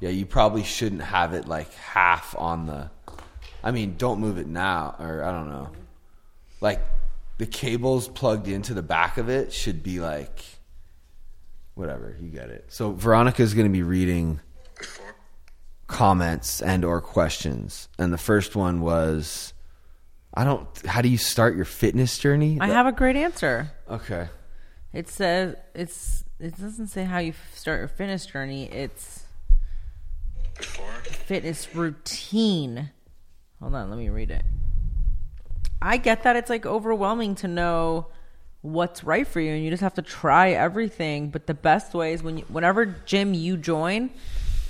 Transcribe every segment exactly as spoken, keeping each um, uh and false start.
Yeah, you probably shouldn't have it like half on the. I mean, don't move it now, or I don't know. Like the cables plugged into the back of it should be like, whatever, you get it. So Veronica's going to be reading comments and or questions, and the first one was, I don't. How do you start your fitness journey? I that, have a great answer. Okay. It says it's. It doesn't say how you start your fitness journey. It's fitness routine. Hold on, let me read it. I get that it's like overwhelming to know what's right for you, and you just have to try everything. But the best way is when you, whatever gym you join,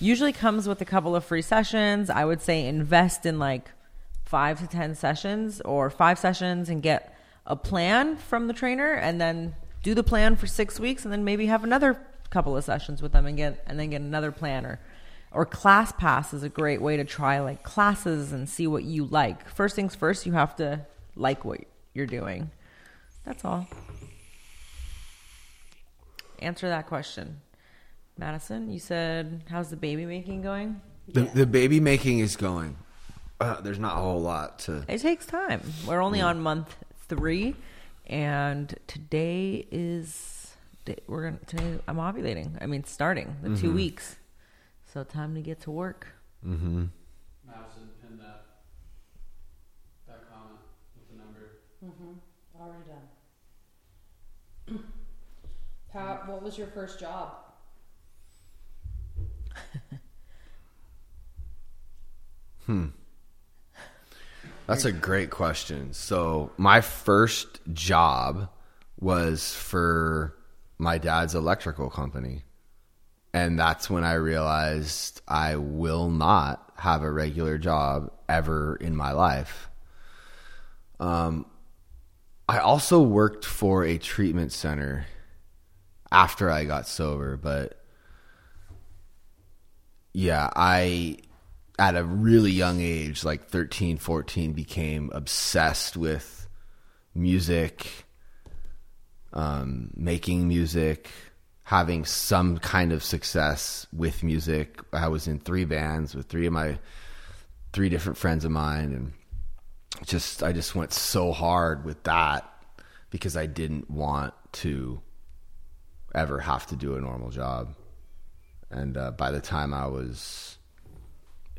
usually comes with a couple of free sessions. I would say invest in like five to ten sessions or five sessions and get a plan from the trainer, and then do the plan for six weeks and then maybe have another couple of sessions with them and get and then get another plan. Or, or Class Pass is a great way to try like classes and see what you like. First things first, you have to like what you're doing. That's all. Answer that question. Madison, you said, how's the baby making going? The, yeah. the baby making is going. Uh, there's not a whole lot to... It takes time. We're only yeah. on month three, and today is... We're gonna today. I'm ovulating. I mean, starting the mm-hmm. two weeks. So time to get to work. Mm-hmm. Madison, pin that that comment with the number. Mm-hmm. Already done. Pat, what was your first job? hmm. That's a great question. So my first job was for my dad's electrical company. And that's when I realized I will not have a regular job ever in my life. Um, I also worked for a treatment center after I got sober, but yeah, I... at a really young age, like thirteen, fourteen, became obsessed with music, um, making music, having some kind of success with music. I was in three bands with three of my three different friends of mine, and just I just went so hard with that because I didn't want to ever have to do a normal job. And uh, by the time I was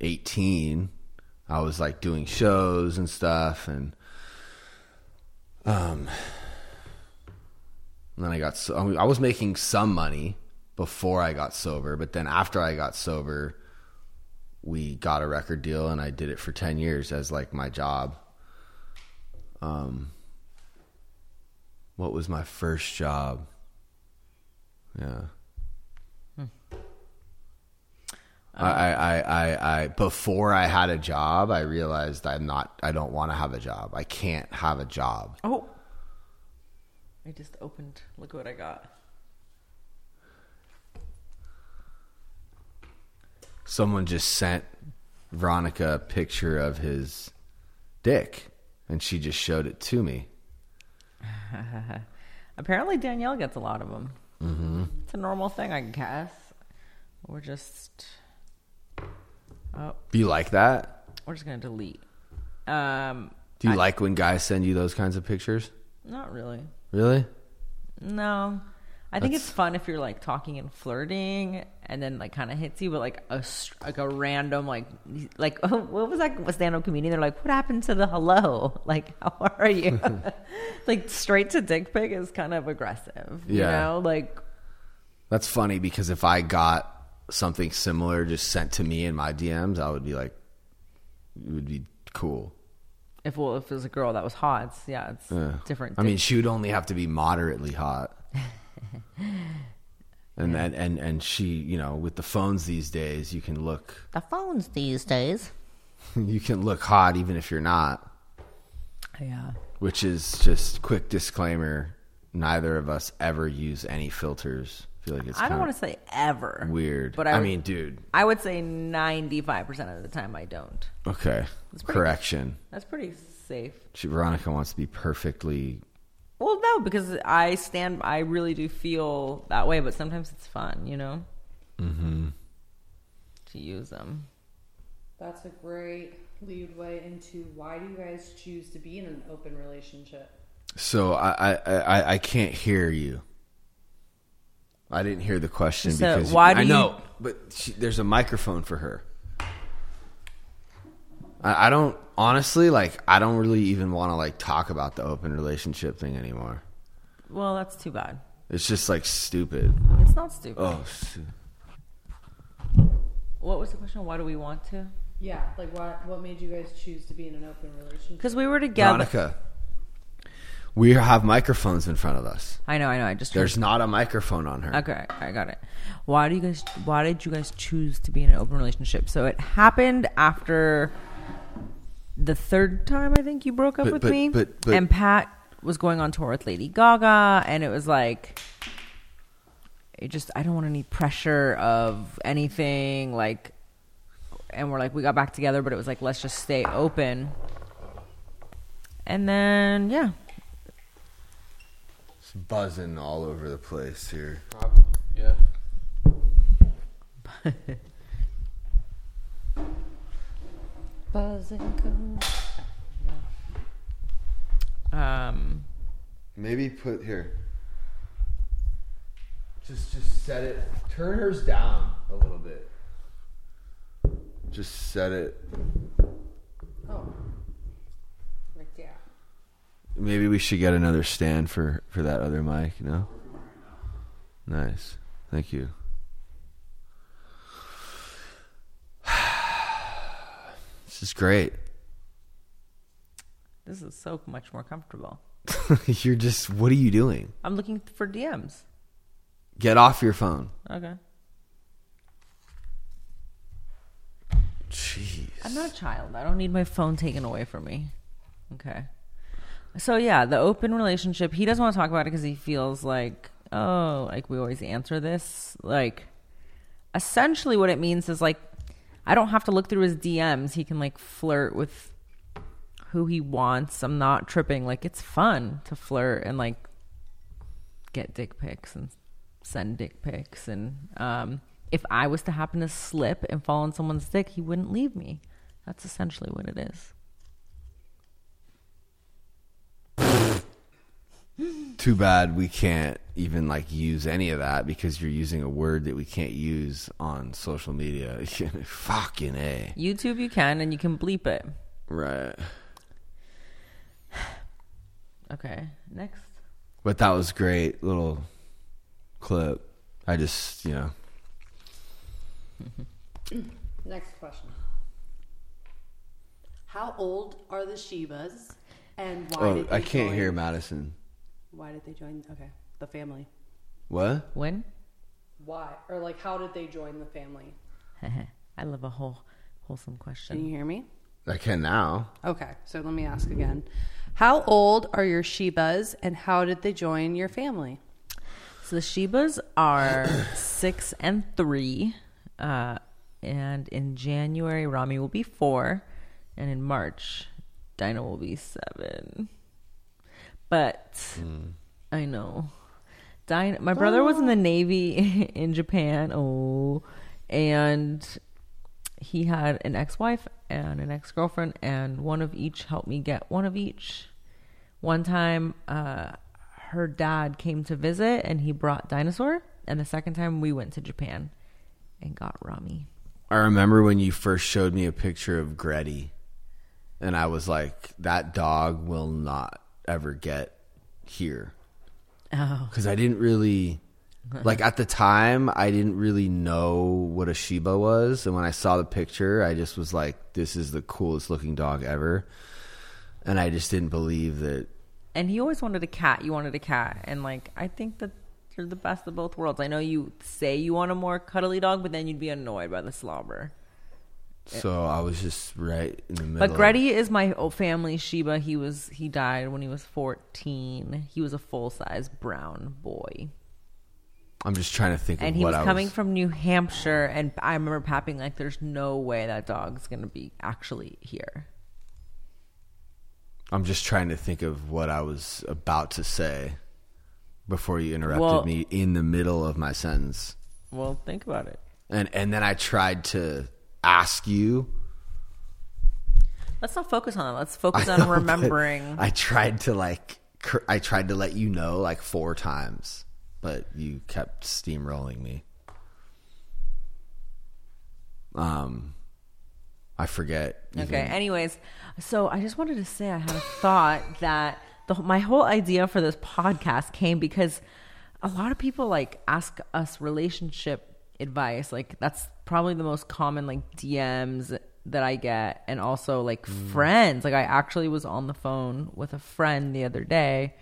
eighteen, I was like doing shows and stuff, and um and then I got so I, mean, I was making some money before I got sober, but then after I got sober we got a record deal and I did it for ten years as like my job. Um what was my first job? Yeah. I, I, I, I, before I had a job, I realized I'm not, I don't want to have a job. I can't have a job. Oh, I just opened. Look what I got. Someone just sent Veronica a picture of his dick and she just showed it to me. Apparently Danielle gets a lot of them. Mm-hmm. It's a normal thing, I guess. We're just... Oh. Do you like that? We're just going to delete. Um, Do you I, like when guys send you those kinds of pictures? Not really. Really? No. I That's... think it's fun if you're like talking and flirting and then like kind of hits you, but like a, like a random like, like oh, what was that stand-up comedian? They're like, what happened to the hello? Like, how are you? Like straight to dick pic is kind of aggressive. Yeah. You know, like. That's funny because if I got something similar just sent to me in my D Ms, I would be like, it would be cool. If well, if it was a girl that was hot, it's, yeah, it's yeah. different. I mean, she would only have to be moderately hot. and, yeah. and and and she, you know, with the phones these days, you can look. The phones these days. You can look hot even if you're not. Yeah. Which is just quick disclaimer: neither of us ever use any filters. Like it's I don't want to say ever weird, but I, I mean, dude, I would say ninety-five percent of the time I don't. Okay, that's pretty, correction. That's pretty safe. She, Veronica wants to be perfectly. Well, no, because I stand. I really do feel that way, but sometimes it's fun, you know. Mm-hmm. to use them. That's a great leadway into why do you guys choose to be in an open relationship? So I I, I, I can't hear you. I didn't hear the question so because why do I you... know, but she, there's a microphone for her. I, I don't honestly like. I don't really even want to like talk about the open relationship thing anymore. Well, that's too bad. It's just like stupid. It's not stupid. Oh. Stu- what was the question? Why do we want to? Yeah, like why, what made you guys choose to be in an open relationship? Because we were together. Veronica, we have microphones in front of us. I know, I know. I just There's not a microphone on her. Okay, I got it. Why do you guys? Why did you guys choose to be in an open relationship? So it happened after the third time I think you broke up but, with but, me, but, but, and Pat was going on tour with Lady Gaga, and it was like, it just I don't want any pressure of anything, like, and we're like we got back together, but it was like let's just stay open, and then yeah. Buzzing all over the place here. Probably, yeah. Buzzing. Um. Maybe put here. Just, just set it. Turn hers down a little bit. Just set it. Oh. Maybe we should get another stand for, for that other mic, you know? Nice. Thank you. This is great. This is so much more comfortable. You're just, what are you doing? I'm looking for D Ms. Get off your phone. Okay. Jeez. I'm not a child. I don't need my phone taken away from me. Okay. So, yeah, the open relationship, he doesn't want to talk about it because he feels like, oh, like we always answer this. Like, essentially what it means is, like, I don't have to look through his D Ms. He can, like, flirt with who he wants. I'm not tripping. Like, it's fun to flirt and, like, get dick pics and send dick pics. And um, if I was to happen to slip and fall on someone's dick, he wouldn't leave me. That's essentially what it is. Too bad we can't even like use any of that because you're using a word that we can't use on social media. Fucking A. YouTube you can, and you can bleep it. Right. Okay, next. But that was great little clip. I just, you know. Next question. How old are the Shibas and why oh, did they I can't join? Hear Madison. Why did they join? Okay. The family. What? When? Why? Or like how did they join the family? I love a whole wholesome question. Can you hear me? I can now. Okay. So let me ask again. How old are your Shibas and how did they join your family? So the Shibas are six and three. Uh, and in January, Rami will be four. And in March, Dinah will be seven. But mm. I know, Dine, my brother oh. was in the Navy in Japan. Oh, and he had an ex-wife and an ex-girlfriend, and one of each helped me get one of each. One time, uh, her dad came to visit, and he brought Dinosaur. And the second time, we went to Japan and got Rami. I remember when you first showed me a picture of Gretty, and I was like, "That dog will not." Ever get here because oh. I didn't really like at the time I didn't really know what a Shiba was, and when I saw the picture I just was like, this is the coolest looking dog ever, and I just didn't believe that. And he always wanted a cat. You wanted a cat, and like I think that you're the best of both worlds. I know you say you want a more cuddly dog, but then you'd be annoyed by the slobber. So I was just right in the middle. But Gretty is my family Shiba. He was he died when he was fourteen. He was a full size brown boy. I'm just trying to think. And of he what was coming I was... from New Hampshire, and I remember Pat being like, "There's no way that dog's gonna be actually here." I'm just trying to think of what I was about to say before you interrupted well, me in the middle of my sentence. Well, think about it. and and then I tried to ask you. Let's not focus on that. Let's focus I on know, remembering. I tried to like, cr- I tried to let you know like four times, but you kept steamrolling me. Um, I forget. Even. Okay. Anyways, so I just wanted to say I had a thought that the my whole idea for this podcast came because a lot of people like ask us relationship advice. Like that's probably the most common like D Ms that I get, and also like mm. friends. Like I actually was on the phone with a friend the other day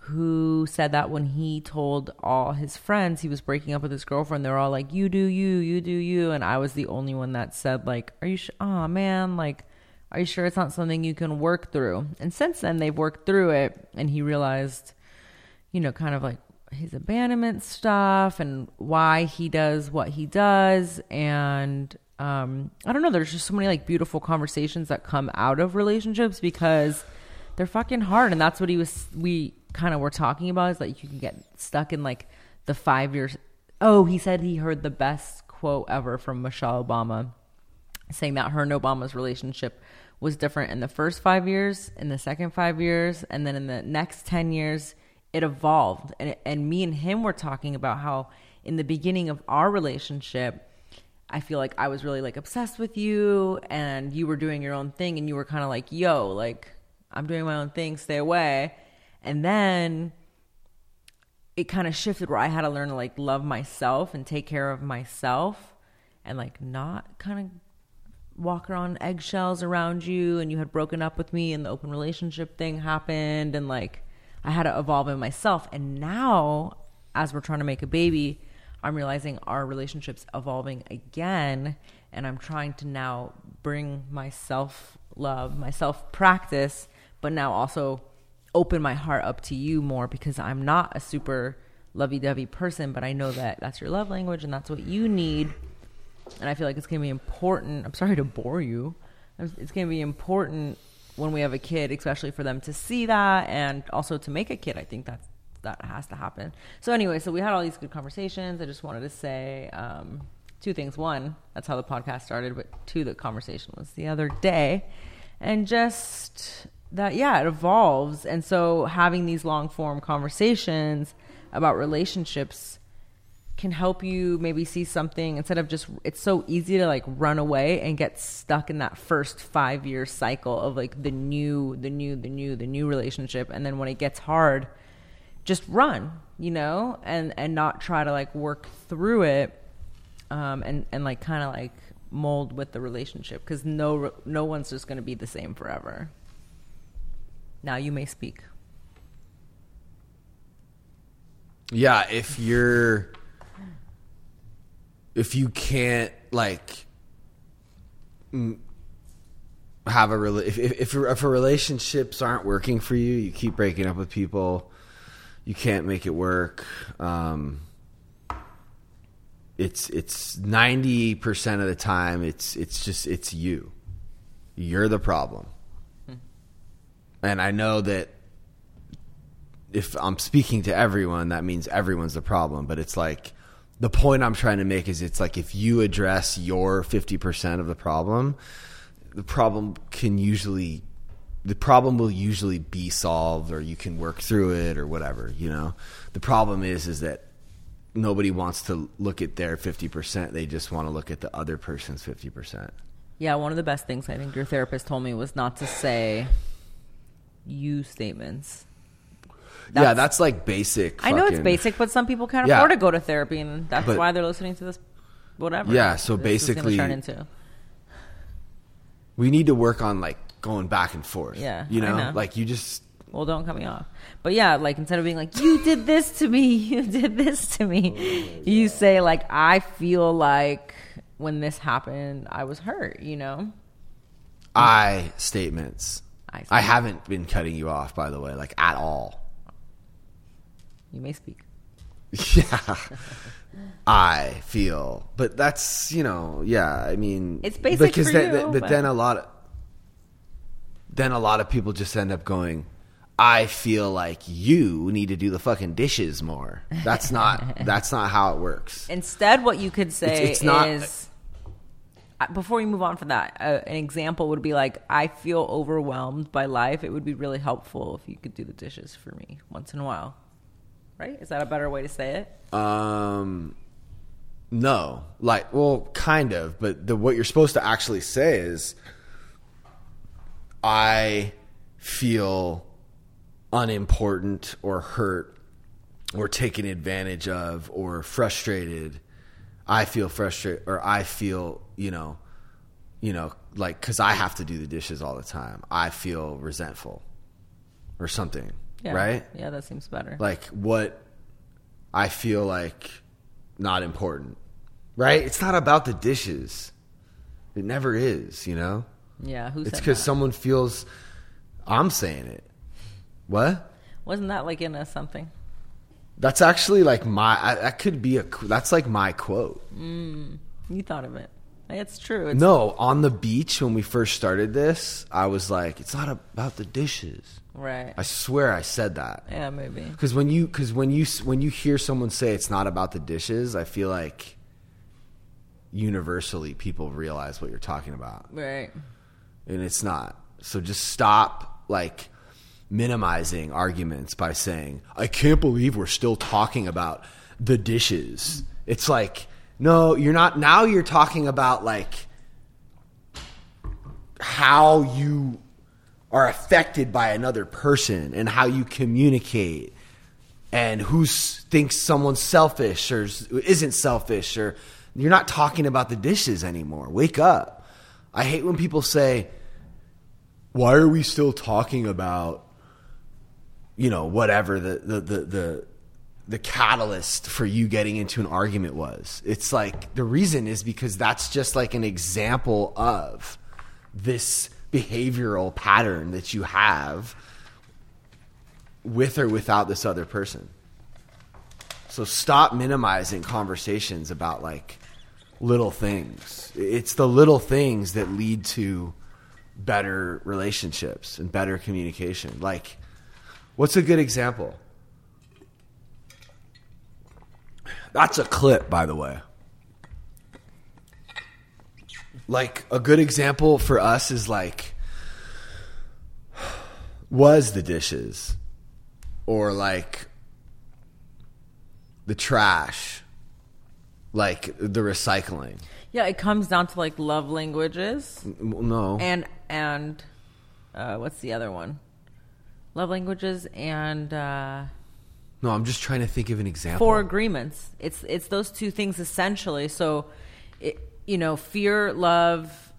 who said that when he told all his friends he was breaking up with his girlfriend, they were all like, you do you, you do you. And I was the only one that said like, are you sure? Oh man, like, are you sure it's not something you can work through? And since then they've worked through it, and he realized, you know, kind of like his abandonment stuff and why he does what he does. And Um, I don't know. There's just so many like beautiful conversations that come out of relationships because they're fucking hard. And that's what he was, we kind of were talking about, is like you can get stuck in like the five years. Oh, he said he heard the best quote ever from Michelle Obama, saying that her and Obama's relationship was different in the first five years, in the second five years. And then in the next ten years, it evolved. And, and me and him were talking about how in the beginning of our relationship, I feel like I was really like obsessed with you, and you were doing your own thing, and you were kind of like, yo, like I'm doing my own thing, stay away. And then it kind of shifted where I had to learn to like love myself and take care of myself and like not kind of walk around eggshells around you. And you had broken up with me, and the open relationship thing happened, and like I had to evolve in myself. And now as we're trying to make a baby, I'm realizing our relationship's evolving again, and I'm trying to now bring my self-love, my self-practice, but now also open my heart up to you more, because I'm not a super lovey-dovey person, but I know that that's your love language and that's what you need. And I feel like it's going to be important. I'm sorry to bore you. It's going to be important when we have a kid, especially for them to see that, and also to make a kid. I think that's that has to happen. So anyway, so we had all these good conversations. I just wanted to say um, two things. One, that's how the podcast started, but two, the conversation was the other day. And just that, yeah, it evolves. And so having these long form conversations about relationships can help you maybe see something instead of just, it's so easy to like run away and get stuck in that first five year cycle of like the new, the new, the new, the new relationship. And then when it gets hard, just run, you know, and, and not try to like work through it, um, and, and like kind of like mold with the relationship, because no no one's just going to be the same forever. Now you may speak. Yeah, if you're, if you can't like have a rela- if, if if if relationships aren't working for you, you keep breaking up with people. You can't make it work. Um, it's it's ninety percent of the time. It's it's just it's you. You're the problem. Hmm. And I know that if I'm speaking to everyone, that means everyone's the problem. But it's like the point I'm trying to make is it's like if you address your fifty percent of the problem, the problem can usually. The problem will usually be solved, or you can work through it, or whatever, you know. The problem is is that nobody wants to look at their fifty percent. They just want to look at the other person's fifty percent. Yeah, one of the best things I think your therapist told me was not to say you statements. That's, yeah, that's like basic. Fucking, I know it's basic, but some people can't yeah, afford to go to therapy, and that's but, why they're listening to this whatever. Yeah, so this basically is gonna turn into. We need to work on like going back and forth. Yeah. You know? know? Like you just... Well, don't cut me off. But yeah, like instead of being like, you did this to me, you did this to me, oh, you yeah. say like, I feel like when this happened, I was hurt, you know? I statements. I, statements. I haven't been cutting you off, by the way, like at all. You may speak. Yeah. I feel. But that's, you know, yeah, I mean... It's basic because for that, you, that, but, but then a lot of... Then a lot of people just end up going, I feel like you need to do the fucking dishes more. That's not that's not how it works. Instead, what you could say it's, it's not, is, before we move on from that, uh, an example would be like, I feel overwhelmed by life. It would be really helpful if you could do the dishes for me once in a while. Right? Is that a better way to say it? Um, no. Like, well, kind of. But the, what you're supposed to actually say is, I feel unimportant or hurt or taken advantage of or frustrated. I feel frustrated, or I feel, you know, you know, like, cause I have to do the dishes all the time. I feel resentful or something. Yeah. Right? Yeah. That seems better. Like, what I feel like not important, right? It's not about the dishes. It never is, you know? Yeah. Who said it's cause that? Someone feels I'm saying it. What? Wasn't that like in a something? That's actually like my, I, that could be a, that's like my quote. Mm, you thought of it. It's true. It's no, true. On the beach when we first started this, I was like, it's not about the dishes. Right. I swear I said that. Yeah, maybe. Because when you, because when you, when you hear someone say it's not about the dishes, I feel like universally people realize what you're talking about. Right. And it's not. So just stop, like, minimizing arguments by saying, I can't believe we're still talking about the dishes. It's like, no, you're not. Now you're talking about like how you are affected by another person and how you communicate and who thinks someone's selfish or isn't selfish, or you're not talking about the dishes anymore. Wake up. I hate when people say, why are we still talking about, you know, whatever the, the, the, the, the catalyst for you getting into an argument was. It's like, the reason is because that's just like an example of this behavioral pattern that you have with or without this other person. So stop minimizing conversations about like little things. It's the little things that lead to better relationships and better communication. Like, what's a good example? That's a clip, by the way. Like, a good example for us is like, was the dishes or like the trash, like the recycling. Yeah, it comes down to like love languages. No. And and uh, what's the other one? Love languages and uh, no, I'm just trying to think of an example. Four agreements. It's it's those two things essentially. So, it, you know, fear, love,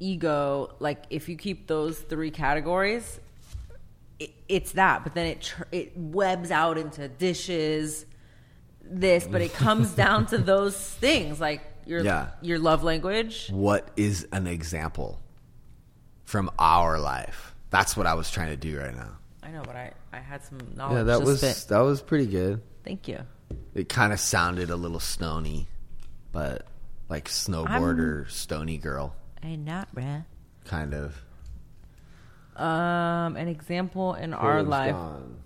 ego. Like if you keep those three categories, it, it's that. But then it tr- it webs out into dishes, this. But it comes down to those things like. Your, yeah. Your love language. What is an example from our life? That's what I was trying to do right now. I know, but I, I had some knowledge. Yeah, that was fit. That was pretty good. Thank you. It kind of sounded a little stony, but like snowboarder, I'm, stony girl. I'm not, bruh. Kind of. Um, an example in Cole's our life. Gone.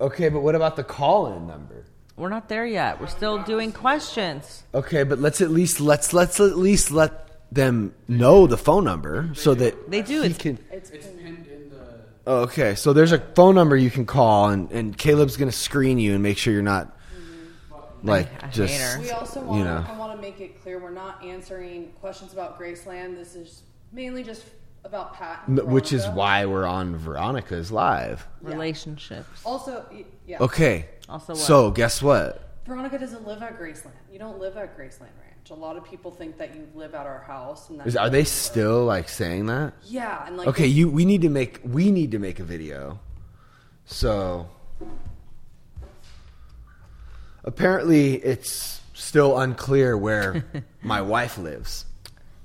Okay, but what about the call-in number? We're not there yet. We're still doing questions. Okay, but let's at least let's let's at least let them know the phone number so that they do. It's can, it's pinned in the. Oh, okay. So there's a phone number you can call, and, and Caleb's gonna screen you and make sure you're not mm-hmm. like I, I just. We also want you know. I want to make it clear we're not answering questions about Graceland. This is mainly just about Pat, and Veronica. Which is why we're on Veronica's live yeah. relationships. Also, yeah. Okay. Also what? So, guess what? Veronica doesn't live at Graceland. You don't live at Graceland Ranch. A lot of people think that you live at our house. And that Is, are they still like saying that? Yeah, and like okay, you. We need to make. We need to make a video. So, apparently, it's still unclear where my wife lives.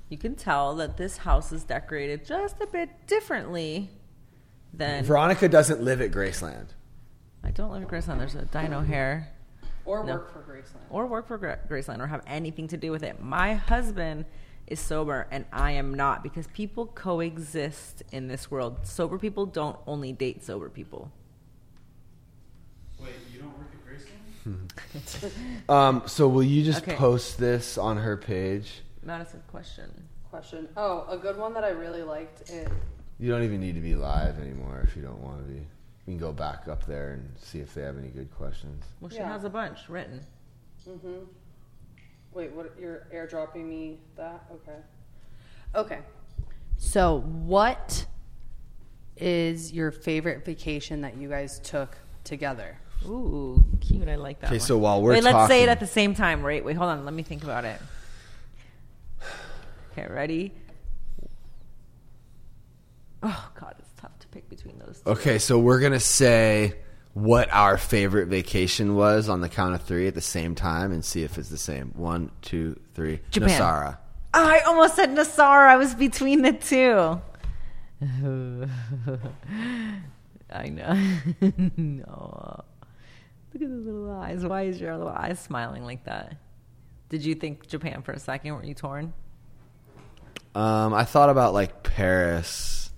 You can tell that this house is decorated just a bit differently than Veronica doesn't live at Graceland. I don't live at Graceland. There's a dino hair. Or no. work for Graceland. Or work for Gra- Graceland or have anything to do with it. My husband is sober and I am not, because people coexist in this world. Sober people don't only date sober people. Wait, you don't work at Graceland? um, so will you just okay. post this on her page? Madison, question. Question. Oh, a good one that I really liked is... You don't even need to be live anymore if you don't want to be. You can go back up there and see if they have any good questions. Well, she yeah. has a bunch written. Mm-hmm. Wait, what? You're airdropping me that? Okay. Okay. So what is your favorite vacation that you guys took together? Ooh, cute. I like that one. Okay, so while we're Wait, talking. Wait, let's say it at the same time, right? Wait, hold on. Let me think about it. Okay, ready? Oh, God, it's tough to pick between those two. Okay, so we're going to say what our favorite vacation was on the count of three at the same time and see if it's the same. One, two, three. Japan. Nosara. Oh, I almost said Nosara. I was between the two. I know. No. Look at those little eyes. Why is your little eyes smiling like that? Did you think Japan for a second? Were you torn? Um, I thought about, like, Paris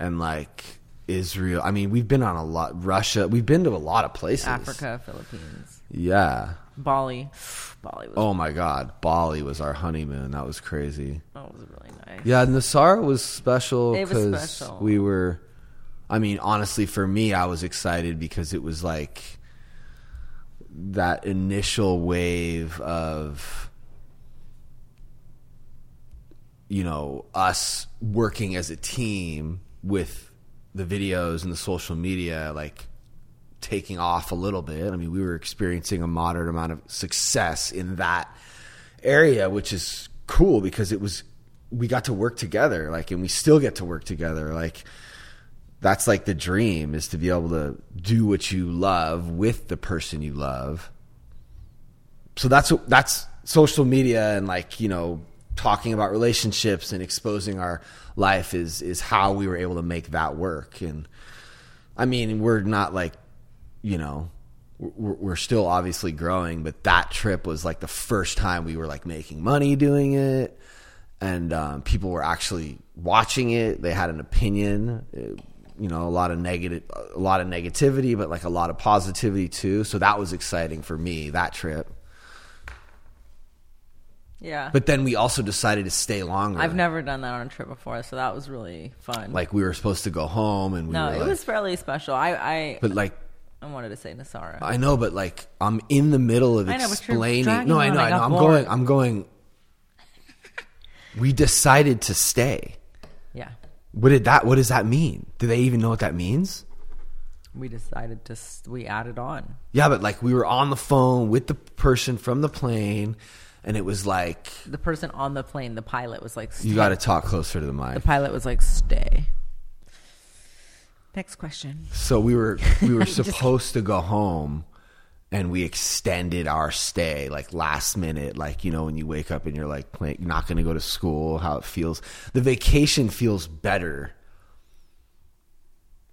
and, like, Israel. I mean, we've been on a lot. Russia. We've been to a lot of places. Africa, Philippines. Yeah. Bali. Bali. Was oh, my God. Bali was our honeymoon. That was crazy. That was really nice. Yeah, Nosara was special because we were, I mean, honestly, for me, I was excited because it was, like, that initial wave of, you know, us working as a team with the videos and the social media, like, taking off a little bit. I mean, we were experiencing a moderate amount of success in that area, which is cool because it was, we got to work together, like, and we still get to work together. Like, that's like the dream, is to be able to do what you love with the person you love. So that's, that's social media and, like, you know, talking about relationships and exposing our life is, is how we were able to make that work. And I mean, we're not like, you know, we're, we're still obviously growing, but that trip was like the first time we were like making money doing it. And, um, people were actually watching it. They had an opinion, it, you know, a lot of negative, a lot of negativity, but like a lot of positivity too. So that was exciting for me, that trip. Yeah. But then we also decided to stay longer. I've never done that on a trip before, so that was really fun. Like, we were supposed to go home and we No, were it like, was fairly special. I, I But like I wanted to say Nosara. I know, but like I'm in the middle of I know, explaining No, I know, I know. I'm bored. going I'm going We decided to stay. Yeah. What did that what does that mean? Do they even know what that means? We decided to we added on. Yeah, but like we were on the phone with the person from the plane. And it was like... The person on the plane, the pilot, was like, stay. You got to talk closer to the mic. The pilot was like, stay. Next question. So we were we were supposed to go home, and we extended our stay, like, last minute. Like, you know, when you wake up and you're like, play, not going to go to school, how it feels. The vacation feels better.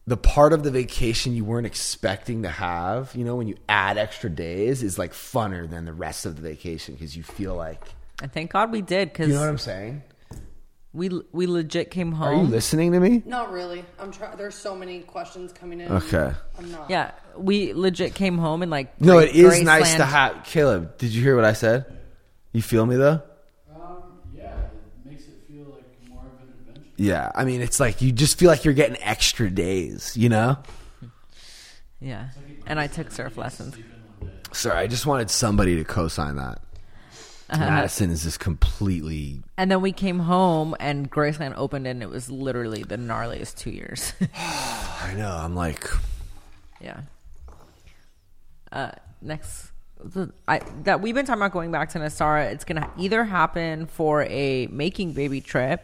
The part of the vacation you weren't expecting to have, you know, when you add extra days, is like funner than the rest of the vacation because you feel like. And thank God we did. Cause you know what I'm saying? We we legit came home. Are you listening to me? Not really. I'm trying. There's so many questions coming in. Okay. I'm not. Yeah, we legit came home and like. No, like, it is Graceland. Nice to have. Caleb, did you hear what I said? You feel me though? Yeah, I mean, it's like you just feel like you're getting extra days, you know? Yeah, and I took surf lessons. Sorry, I just wanted somebody to co-sign that. Uh-huh. Madison is just completely... And then we came home, and Graceland opened, and it was literally the gnarliest two years. I know, I'm like... Yeah. Uh, next... I, that we've been talking about going back to Nosara. It's going to either happen for a making baby trip...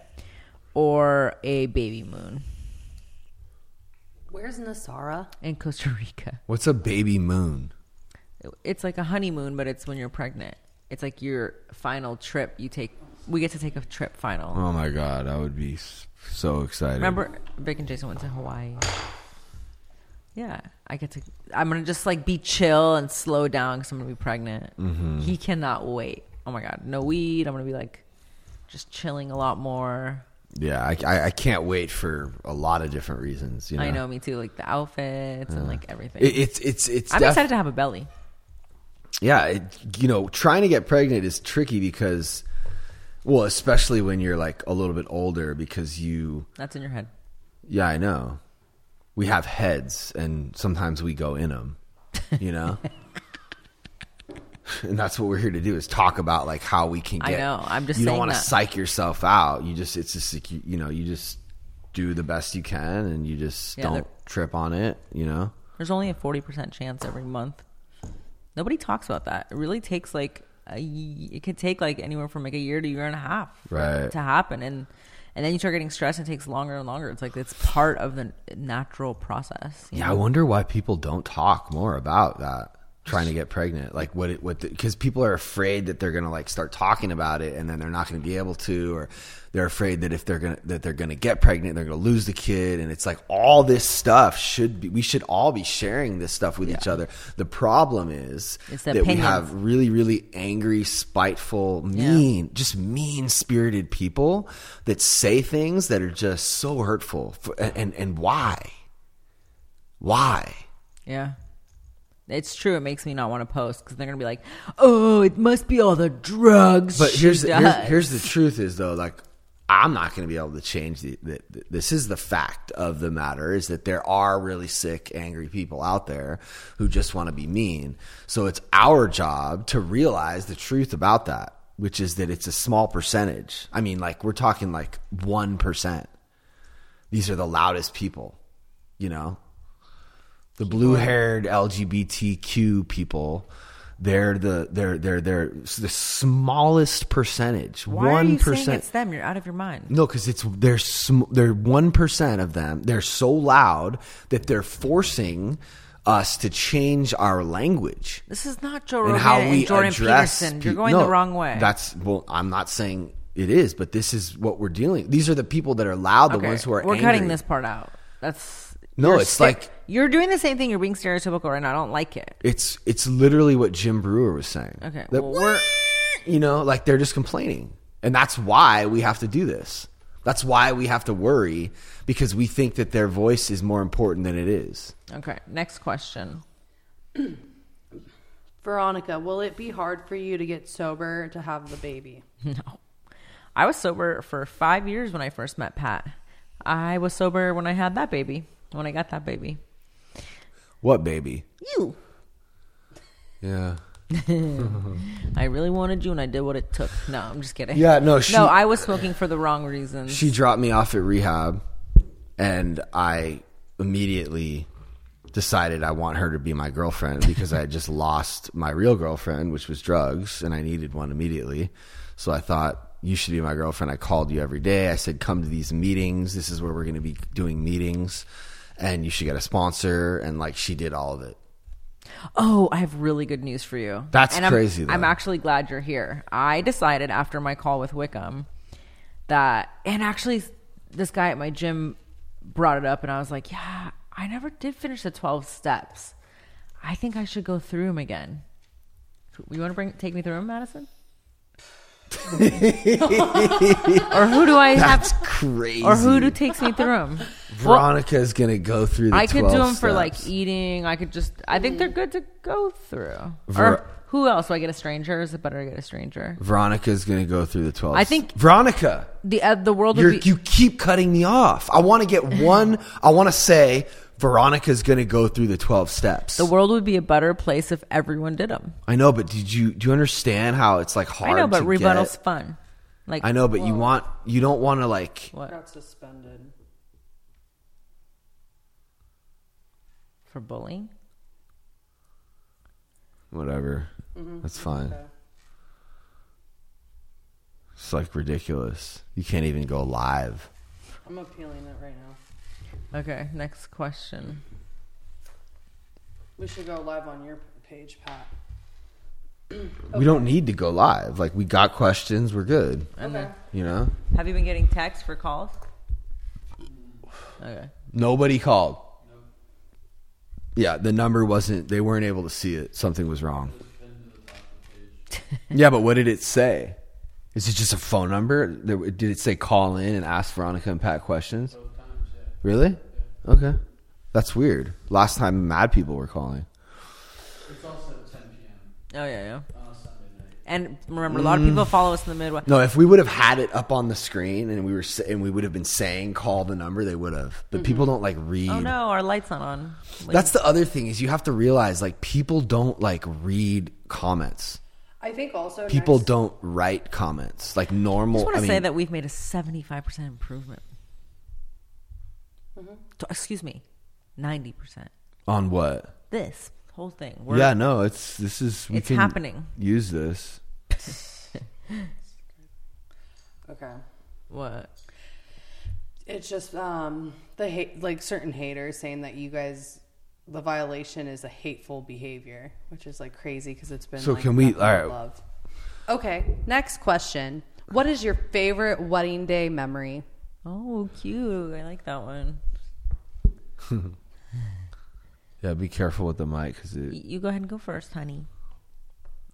Or a baby moon. Where's Nosara? In Costa Rica. What's a baby moon? It's like a honeymoon, but it's when you're pregnant. It's like your final trip you take. We get to take a trip final. Oh, my God. I would be so excited. Remember, Vic and Jason went to Hawaii. Yeah. I get to. I'm going to just like be chill and slow down because I'm going to be pregnant. Mm-hmm. He cannot wait. Oh, my God. No weed. I'm going to be like. just chilling a lot more. Yeah, I, I, I can't wait for a lot of different reasons. You know? I know, me too. Like the outfits uh, and like everything. It, it's it's it's. I'm def- excited to have a belly. Yeah, it, you know, trying to get pregnant is tricky because, well, especially when you're like a little bit older, because you. That's in your head. Yeah, I know. We have heads, and sometimes we go in them. You know. And that's what we're here to do, is talk about like how we can get. I know. I'm just. You don't want to psych yourself out. You just. It's just like, you, you know. You just do the best you can, and you just yeah, don't trip on it. You know. There's only a forty percent chance every month. Nobody talks about that. It really takes like a. It could take like anywhere from like a year to a year and a half, right, to happen, and and then you start getting stressed, and it takes longer and longer. It's like it's part of the natural process. You know? I wonder why people don't talk more about that. Trying to get pregnant, like what it what because people are afraid that they're gonna like start talking about it, and then they're not gonna be able to, or they're afraid that if they're gonna that they're gonna get pregnant, they're gonna lose the kid, and it's like all this stuff should be we should all be sharing this stuff with yeah. each other. The problem is it's that opinions. We have really really angry, spiteful, mean, yeah. just mean spirited people that say things that are just so hurtful. For, and and why? Why? Yeah. It's true. It makes me not want to post because they're going to be like, oh, it must be all the drugs. But here's, here's, here's the truth is, though, like, I'm not going to be able to change the, the, the. This is the fact of the matter, is that there are really sick, angry people out there who just want to be mean. So it's our job to realize the truth about that, which is that it's a small percentage. I mean, like, we're talking like one percent. These are the loudest people, you know? The blue-haired L G B T Q people, they're the they're they're they're the smallest percentage. Why one percent. Are you saying it's them? You're out of your mind. No, because it's they're sm- they're one percent of them. They're so loud that they're forcing us to change our language. This is not Joe Rogan and, how we and Jordan Peterson. Pe- You're going no, the wrong way. That's well, I'm not saying it is, but this is what we're dealing. These are the people that are loud, the okay. ones who are. We're angry. Cutting this part out. That's. No, you're it's sti- like you're doing the same thing. You're being stereotypical, right now. I don't like it. It's it's literally what Jim Brewer was saying. Okay, that, well, we're, you know, like they're just complaining, and that's why we have to do this. That's why we have to worry, because we think that their voice is more important than it is. Okay, next question. Veronica, will it be hard for you to get sober to have the baby? No, I was sober for five years when I first met Pat. I was sober when I had that baby. When I got that baby. What baby? You. Yeah. I really wanted you and I did what it took. No, I'm just kidding. Yeah, no. She, no, I was smoking for the wrong reasons. She dropped me off at rehab and I immediately decided I want her to be my girlfriend because I had just lost my real girlfriend, which was drugs, and I needed one immediately. So I thought, you should be my girlfriend. I called you every day. I said, come to these meetings. This is where we're going to be doing meetings. And you should get a sponsor. And like she did all of it. Oh, I have really good news for you. That's and crazy. I'm, though. I'm actually glad you're here. I decided after my call with Wickham that, and actually this guy at my gym brought it up and I was like, yeah, I never did finish the twelve steps. I think I should go through them again. You want to bring, take me through them, Madison? Or who do I That's have crazy. Or who do takes me through them? Veronica is well, gonna go through the I could do them steps. For like eating. I could just I think they're good to go through. Ver- or who else? Do I get a stranger? Is it better to get a stranger? Veronica is gonna go through the twelve. I think Veronica the uh, the world would be- you keep cutting me off. I want to get one. I want to say Veronica's going to go through the twelve steps. The world would be a better place if everyone did them. I know, but did you do you understand how it's like hard to I know, but rebuttal's get... fun. Like I know, but well, you want you don't want to like what? Got suspended for bullying. Whatever. Mm-hmm. That's fine. Okay. It's like ridiculous. You can't even go live. I'm appealing it right now. Okay, next question. We should go live on your page, Pat. Okay. We don't need to go live. Like, we got questions. We're good. And okay. You know? Have you been getting texts for calls? Okay. Nobody called. No. Yeah, the number wasn't... They weren't able to see it. Something was wrong. Yeah, but what did it say? Is it just a phone number? Did it say call in and ask Veronica and Pat questions? Both times, yeah. Really? Yeah. Okay. That's weird. Last time, mad people were calling. It's also ten p.m. Oh, yeah, yeah. On a Sunday night. And remember, a lot mm. of people follow us in the Midwest. No, if we would have had it up on the screen and we were and we would have been saying call the number, they would have. But mm-hmm. people don't, like, read. Oh, no, our light's not on. Like, that's the other thing is you have to realize, like, people don't, like, read comments. I think also people next... don't write comments like normal. I just want to I mean, say that we've made a seventy-five percent improvement. Mm-hmm. To, excuse me, ninety percent on what? This whole thing. We're, yeah, no, it's this is we it's can happening. Use this. Okay. What? It's just um, the hate, like certain haters saying that you guys. The violation is a hateful behavior, which is like crazy because it's been so like, can we all right love. Okay, next question. What is your favorite wedding day memory? Oh, cute. I like that one. Yeah, be careful with the mic because it... you go ahead and go first, honey.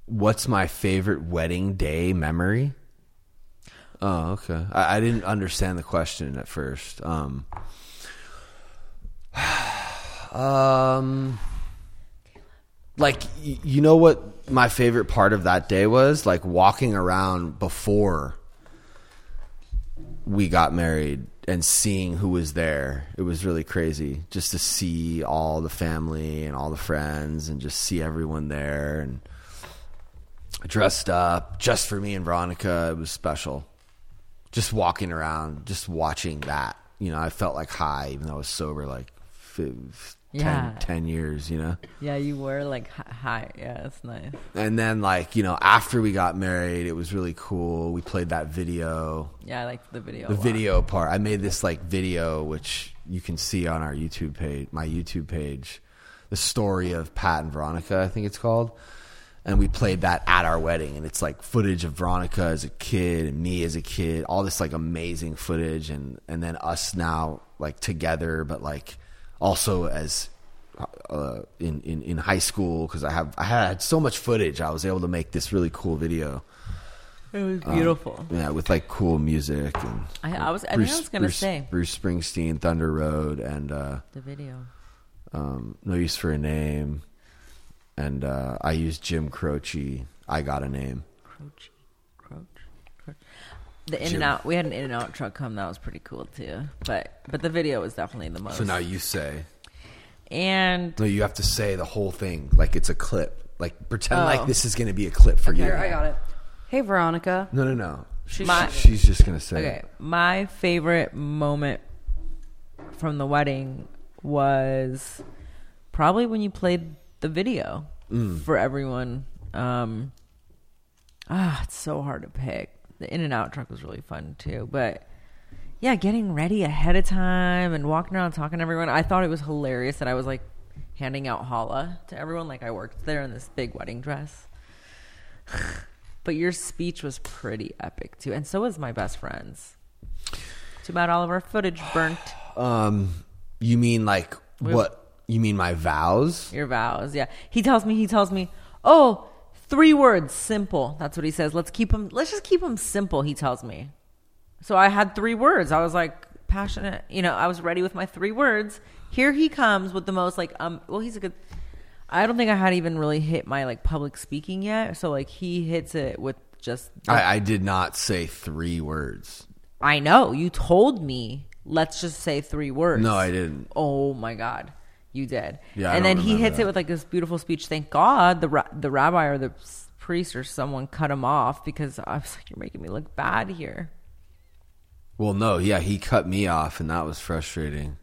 What's my favorite wedding day memory? Oh, okay. I, I didn't understand the question at first. um Um, like, you know what my favorite part of that day was? Like walking around before we got married and seeing who was there. It was really crazy just to see all the family and all the friends and just see everyone there and dressed up just for me and Veronica. It was special. Just walking around, just watching that. You know, I felt like high even though I was sober, like fifteen Yeah. ten, ten years, you know? Yeah, you were like high. Yeah, that's nice. And then like, you know, after we got married, it was really cool. We played that video. Yeah, I liked the video. The video part. I made this like video, which you can see on our YouTube page, my YouTube page, the story of Pat and Veronica, I think it's called. And we played that at our wedding. And it's like footage of Veronica as a kid and me as a kid, all this like amazing footage. And, and then us now like together, but like, also as uh, in, in, in high school because I have I had so much footage. I was able to make this really cool video. It was beautiful. Um, yeah, with like cool music and I, I was Bruce, I think I was gonna Bruce, say Bruce Springsteen, Thunder Road, and uh, the video. Um, No Use for a Name, and uh, I used Jim Croce. I Got a Name. Croce, Croce, Croce. The In-N-Out, we had an In-N-Out truck come. That was pretty cool too. But but the video was definitely the most. So now you say, and no, you have to say the whole thing like it's a clip. Like pretend oh. like this is going to be a clip for okay, you. I got it. Hey, Veronica. No, no, no. She's, my, she's just going to say. Okay, my favorite moment from the wedding was probably when you played the video mm. for everyone. Um, ah, it's so hard to pick. The In-N-Out truck was really fun too, but yeah, getting ready ahead of time and walking around talking to everyone. I thought it was hilarious that I was like handing out challah to everyone. Like I worked there in this big wedding dress, but your speech was pretty epic too. And so was my best friend's. Too bad all of our footage burnt. Um, you mean like we what? Have, you mean my vows? Your vows, yeah. He tells me, he tells me, oh, three words, simple. That's what he says. Let's keep them. Let's just keep them simple. He tells me. So I had three words. I was like passionate. You know, I was ready with my three words. Here he comes with the most like um. Well, he's a good. I don't think I had even really hit my like public speaking yet. So like he hits it with just. The, I, I did not say three words. I know you told me. Let's just say three words. No, I didn't. Oh my God. You did. Yeah, and then he hits that. It with like this beautiful speech. Thank God the ra- the rabbi or the priest or someone cut him off because I was like, you're making me look bad here. Well, no. Yeah, he cut me off and that was frustrating.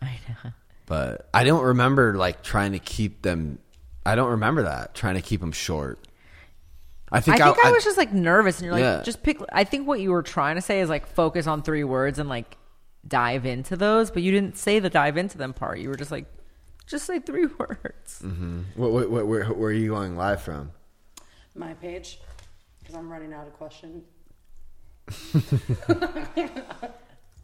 I know. But I don't remember like trying to keep them. I don't remember that. Trying to keep them short. I think I, I, think I, I was just like nervous and you're like, yeah. just pick. I think what you were trying to say is like focus on three words and like dive into those. But you didn't say the dive into them part. You were just like. Just say three words. Mm-hmm. What, what, what, where, where are you going live from? My page, because I'm running out of questions.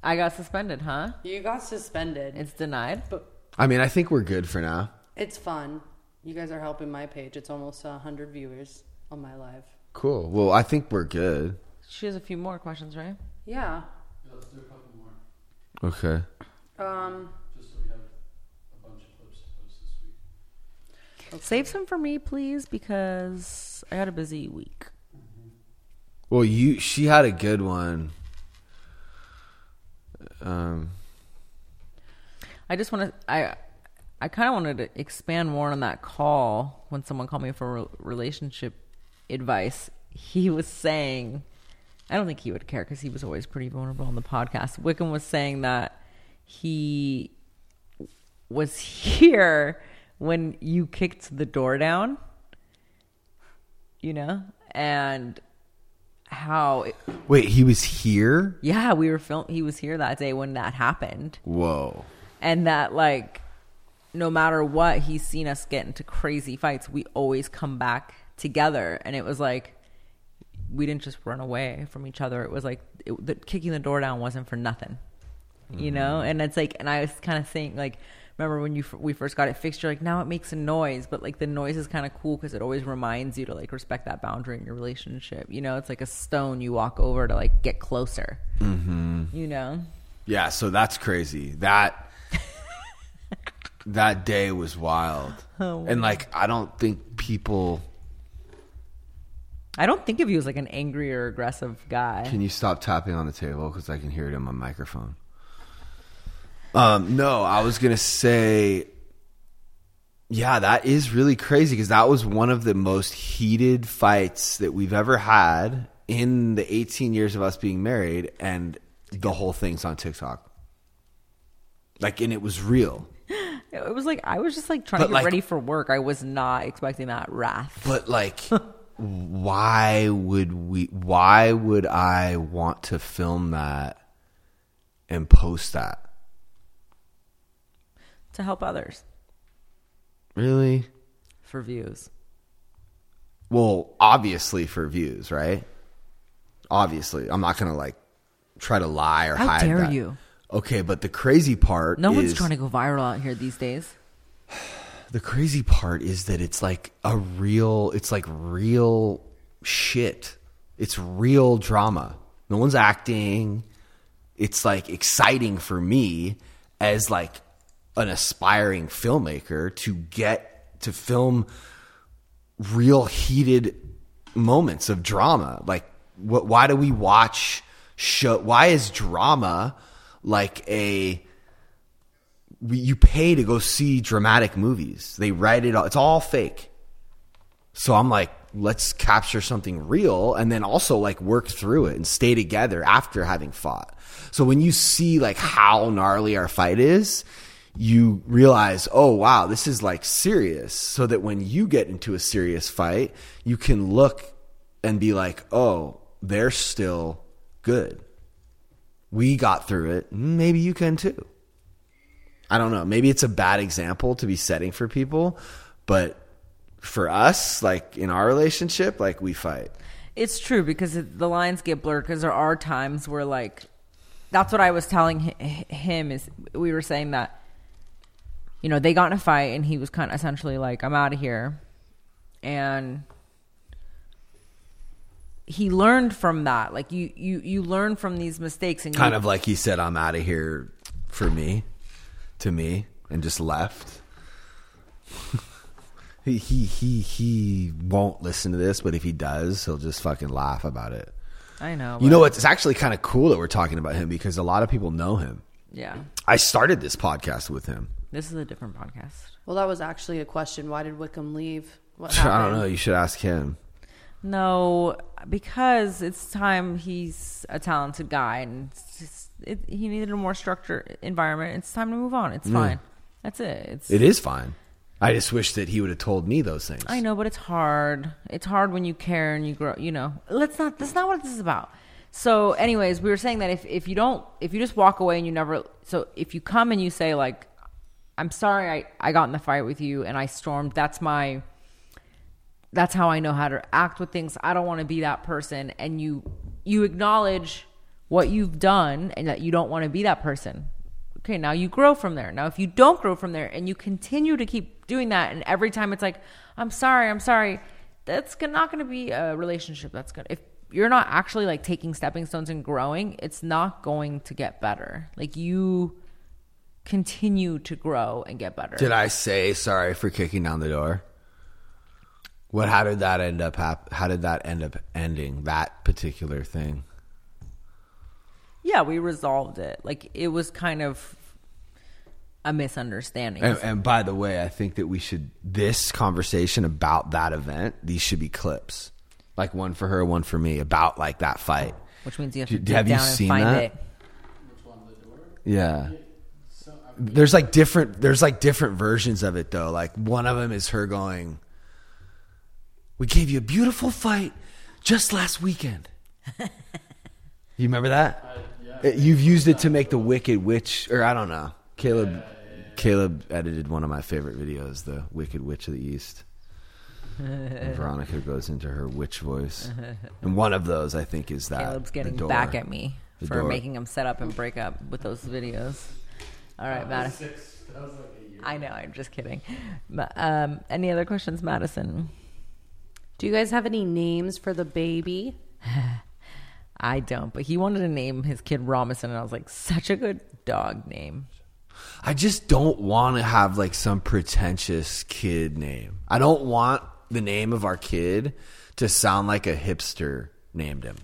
I got suspended, huh? You got suspended. It's denied. But I mean, I think we're good for now. It's fun. You guys are helping my page. It's almost one hundred viewers on my live. Cool. Well, I think we're good. She has a few more questions, right? Yeah. Yeah, let's do a couple more. Okay. Um. Just so we have a bunch of clips to post this week. Okay. Save some for me, please, because I had a busy week. Mm-hmm. Well, you she had a good one. Um. I just want to. I. I kind of wanted to expand more on that call when someone called me for relationship advice. He was saying, I don't think he would care because he was always pretty vulnerable on the podcast. Wickham was saying that he was here when you kicked the door down, you know, and how... It, Wait, he was here? Yeah, we were film. He was here that day when that happened. Whoa. And that, like... no matter what, he's seen us get into crazy fights. We always come back together. And it was like, we didn't just run away from each other. It was like, it, the, kicking the door down wasn't for nothing, mm-hmm. you know? And it's like, and I was kind of thinking, like, remember when you we first got it fixed, you're like, now it makes a noise. But like the noise is kind of cool because it always reminds you to like respect that boundary in your relationship. You know, it's like a stone you walk over to like get closer, mm-hmm. you know? Yeah, so that's crazy. That... That day was wild. Oh. And like, I don't think people. I don't think of you as like an angry or aggressive guy. Can you stop tapping on the table? Because I can hear it in my microphone. Um, no, I was going to say, yeah, that is really crazy because that was one of the most heated fights that we've ever had in the eighteen years of us being married. And the whole thing's on TikTok. Like, and it was real. It was like, I was just like trying but to get like, ready for work. I was not expecting that wrath. But like, why would we, why would I want to film that and post that? To help others. Really? For views. Well, obviously for views, right? Obviously. I'm not going to like try to lie or How hide that. How dare you? Okay, but the crazy part No is, one's trying to go viral out here these days. The crazy part is that it's like a real, it's like real shit. It's real drama. No one's acting. It's like exciting for me as like an aspiring filmmaker to get to film real heated moments of drama. Like what, why do we watch show? Why is drama... like a, you pay to go see dramatic movies. They write it all. It's all fake. So I'm like, let's capture something real and then also like work through it and stay together after having fought. So when you see like how gnarly our fight is, you realize, oh wow, this is like serious. So that when you get into a serious fight, you can look and be like, oh, they're still good. We got through it. Maybe you can too. I don't know. Maybe it's a bad example to be setting for people, but for us, like in our relationship, like we fight. It's true because the lines get blurred because there are times where like, that's what I was telling him is we were saying that, you know, they got in a fight and he was kind of essentially like, I'm out of here. And he learned from that. Like you, you, you learn from these mistakes, and kind you, of like he said, "I'm out of here," for me, to me, and just left. he, he, he, he won't listen to this, but if he does, he'll just fucking laugh about it. I know. You know what? It's actually kind of cool that we're talking about him because a lot of people know him. Yeah. I started this podcast with him. This is a different podcast. Well, that was actually a question. Why did Wickham leave? What happened? I don't know. You should ask him. No, because it's time. He's a talented guy, and it's just, it, he needed a more structured environment. It's time to move on. It's mm. fine. That's it. It's, it is fine. I just wish that he would have told me those things. I know, but it's hard. It's hard when you care and you grow. You know, let's not. That's not what this is about. So, anyways, we were saying that if if you don't, if you just walk away and you never. So, if you come and you say like, "I'm sorry, I I got in the fight with you and I stormed." That's my. That's how I know how to act with things. I don't want to be that person. And you you acknowledge what you've done and that you don't want to be that person. Okay, now you grow from there. Now, if you don't grow from there and you continue to keep doing that and every time it's like, I'm sorry, I'm sorry, that's not going to be a relationship. That's good. If you're not actually like taking stepping stones and growing, it's not going to get better. Like, you continue to grow and get better. Did I say sorry for kicking down the door? What? How did that end up hap- How did that end up ending, that particular thing? Yeah, we resolved it. Like, it was kind of a misunderstanding. And, and by the way, I think that we should, this conversation about that event, these should be clips. Like, one for her, one for me, about like that fight. Which means you have to dig down and find it. Which one, the door? Yeah. There's like different, there's like different versions of it though. Like, one of them is her going, "We gave you a beautiful fight just last weekend." You remember that? I, yeah, You've used it to make the Wicked Witch, or I don't know. Caleb, yeah, yeah, yeah. Caleb edited one of my favorite videos, the Wicked Witch of the East. And Veronica goes into her witch voice, and one of those I think is that Caleb's getting the door, back at me for door. making him set up and break up with those videos. All right, Madison. Six, that was like a year. I know. I'm just kidding. Um, any other questions, Madison? Do you guys have any names for the baby? I don't, but he wanted to name his kid Robinson, and I was like, such a good dog name. I just don't want to have like some pretentious kid name. I don't want the name of our kid to sound like a hipster named him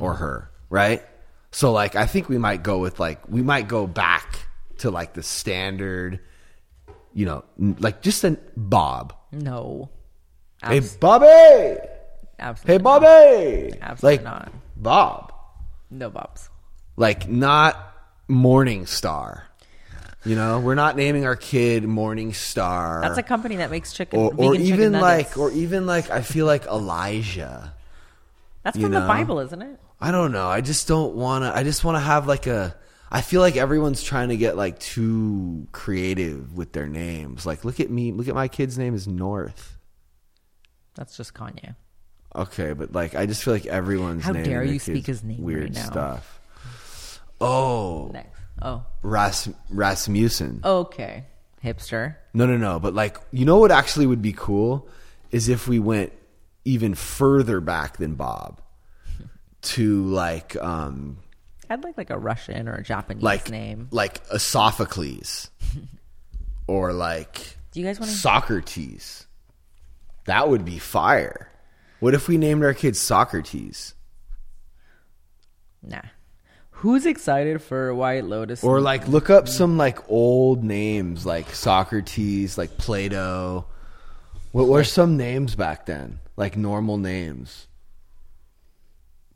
or her, right? So like, I think we might go with like, we might go back to like the standard, you know, like just a Bob. No. Absolutely. Hey, Bobby. Absolutely. Hey, Bobby. Not. Absolutely like, not. Bob. No Bobs. Like, not Morningstar. You know, we're not naming our kid Morningstar. That's a company that makes chicken. Or, or even chicken like, or even like, I feel like Elijah. That's from know? the Bible, isn't it? I don't know. I just don't want to. I just want to have like a. I feel like everyone's trying to get like too creative with their names. Like, look at me. Look at my kid's name is North. That's just Kanye. Okay, but like, I just feel like everyone's name. How dare you speak his name right now? Weird stuff. Oh. Next. Oh. Ras- Rasmussen. Okay. Hipster. No, no, no. But like, you know what actually would be cool is if we went even further back than Bob to like... um I'd like like a Russian or a Japanese like, name. Like a Sophocles. Or like Do you guys wanna- Socrates. That would be fire. What if we named our kids Socrates? Nah. Who's excited for White Lotus? Or like look up some like old names like Socrates, like Plato. What were some names back then? Like normal names.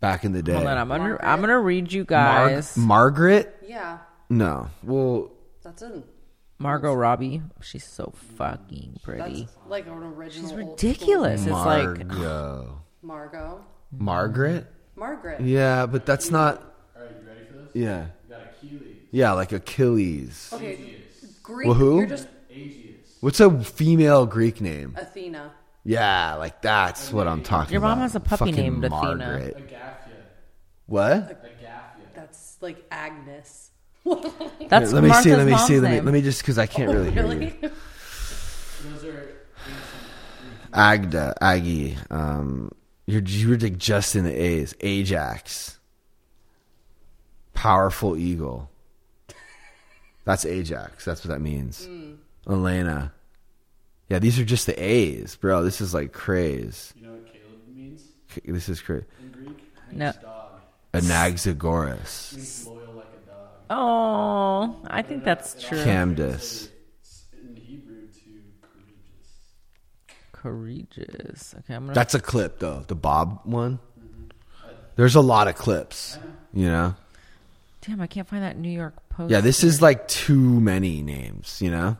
Back in the day. Hold on, I'm gonna I'm gonna read you guys. Mar- Margaret? Yeah. No. Well, that's it. Margot Robbie, she's so fucking pretty. That's like an original. She's ridiculous. It's like Margo. Margo. Margaret. Margaret. Yeah, but that's not. Are you ready for this? Yeah. You got Achilles. Yeah, like Achilles. Okay. Greek. Well, who? You're just. What's a female Greek name? Athena. Yeah, like that's what I'm talking about. Your mom about. has a puppy fucking named Margaret. Athena. Agafia. What? Agafia. That's like Agnes. That's Here, let, me see, let me see. Let me see. Let me. Let me just because I can't oh, really, really hear you. Those are Agda, Aggie. Um, you're you were like just in the A's. Ajax, powerful eagle. That's Ajax. That's what that means. Mm. Elena. Yeah, these are just the A's, bro. This is like craze. You know what Caleb means? This is crazy. In Greek, no. Dog. Anaxagoras. He's loyal like a dog. Oh, I think that's true. Camdus. In Hebrew, too, courageous. Courageous. Okay, I'm gonna... That's a clip, though. The Bob one. Mm-hmm. There's a lot of clips, you know? Damn, I can't find that New York Post. Yeah, this here. is like too many names, you know?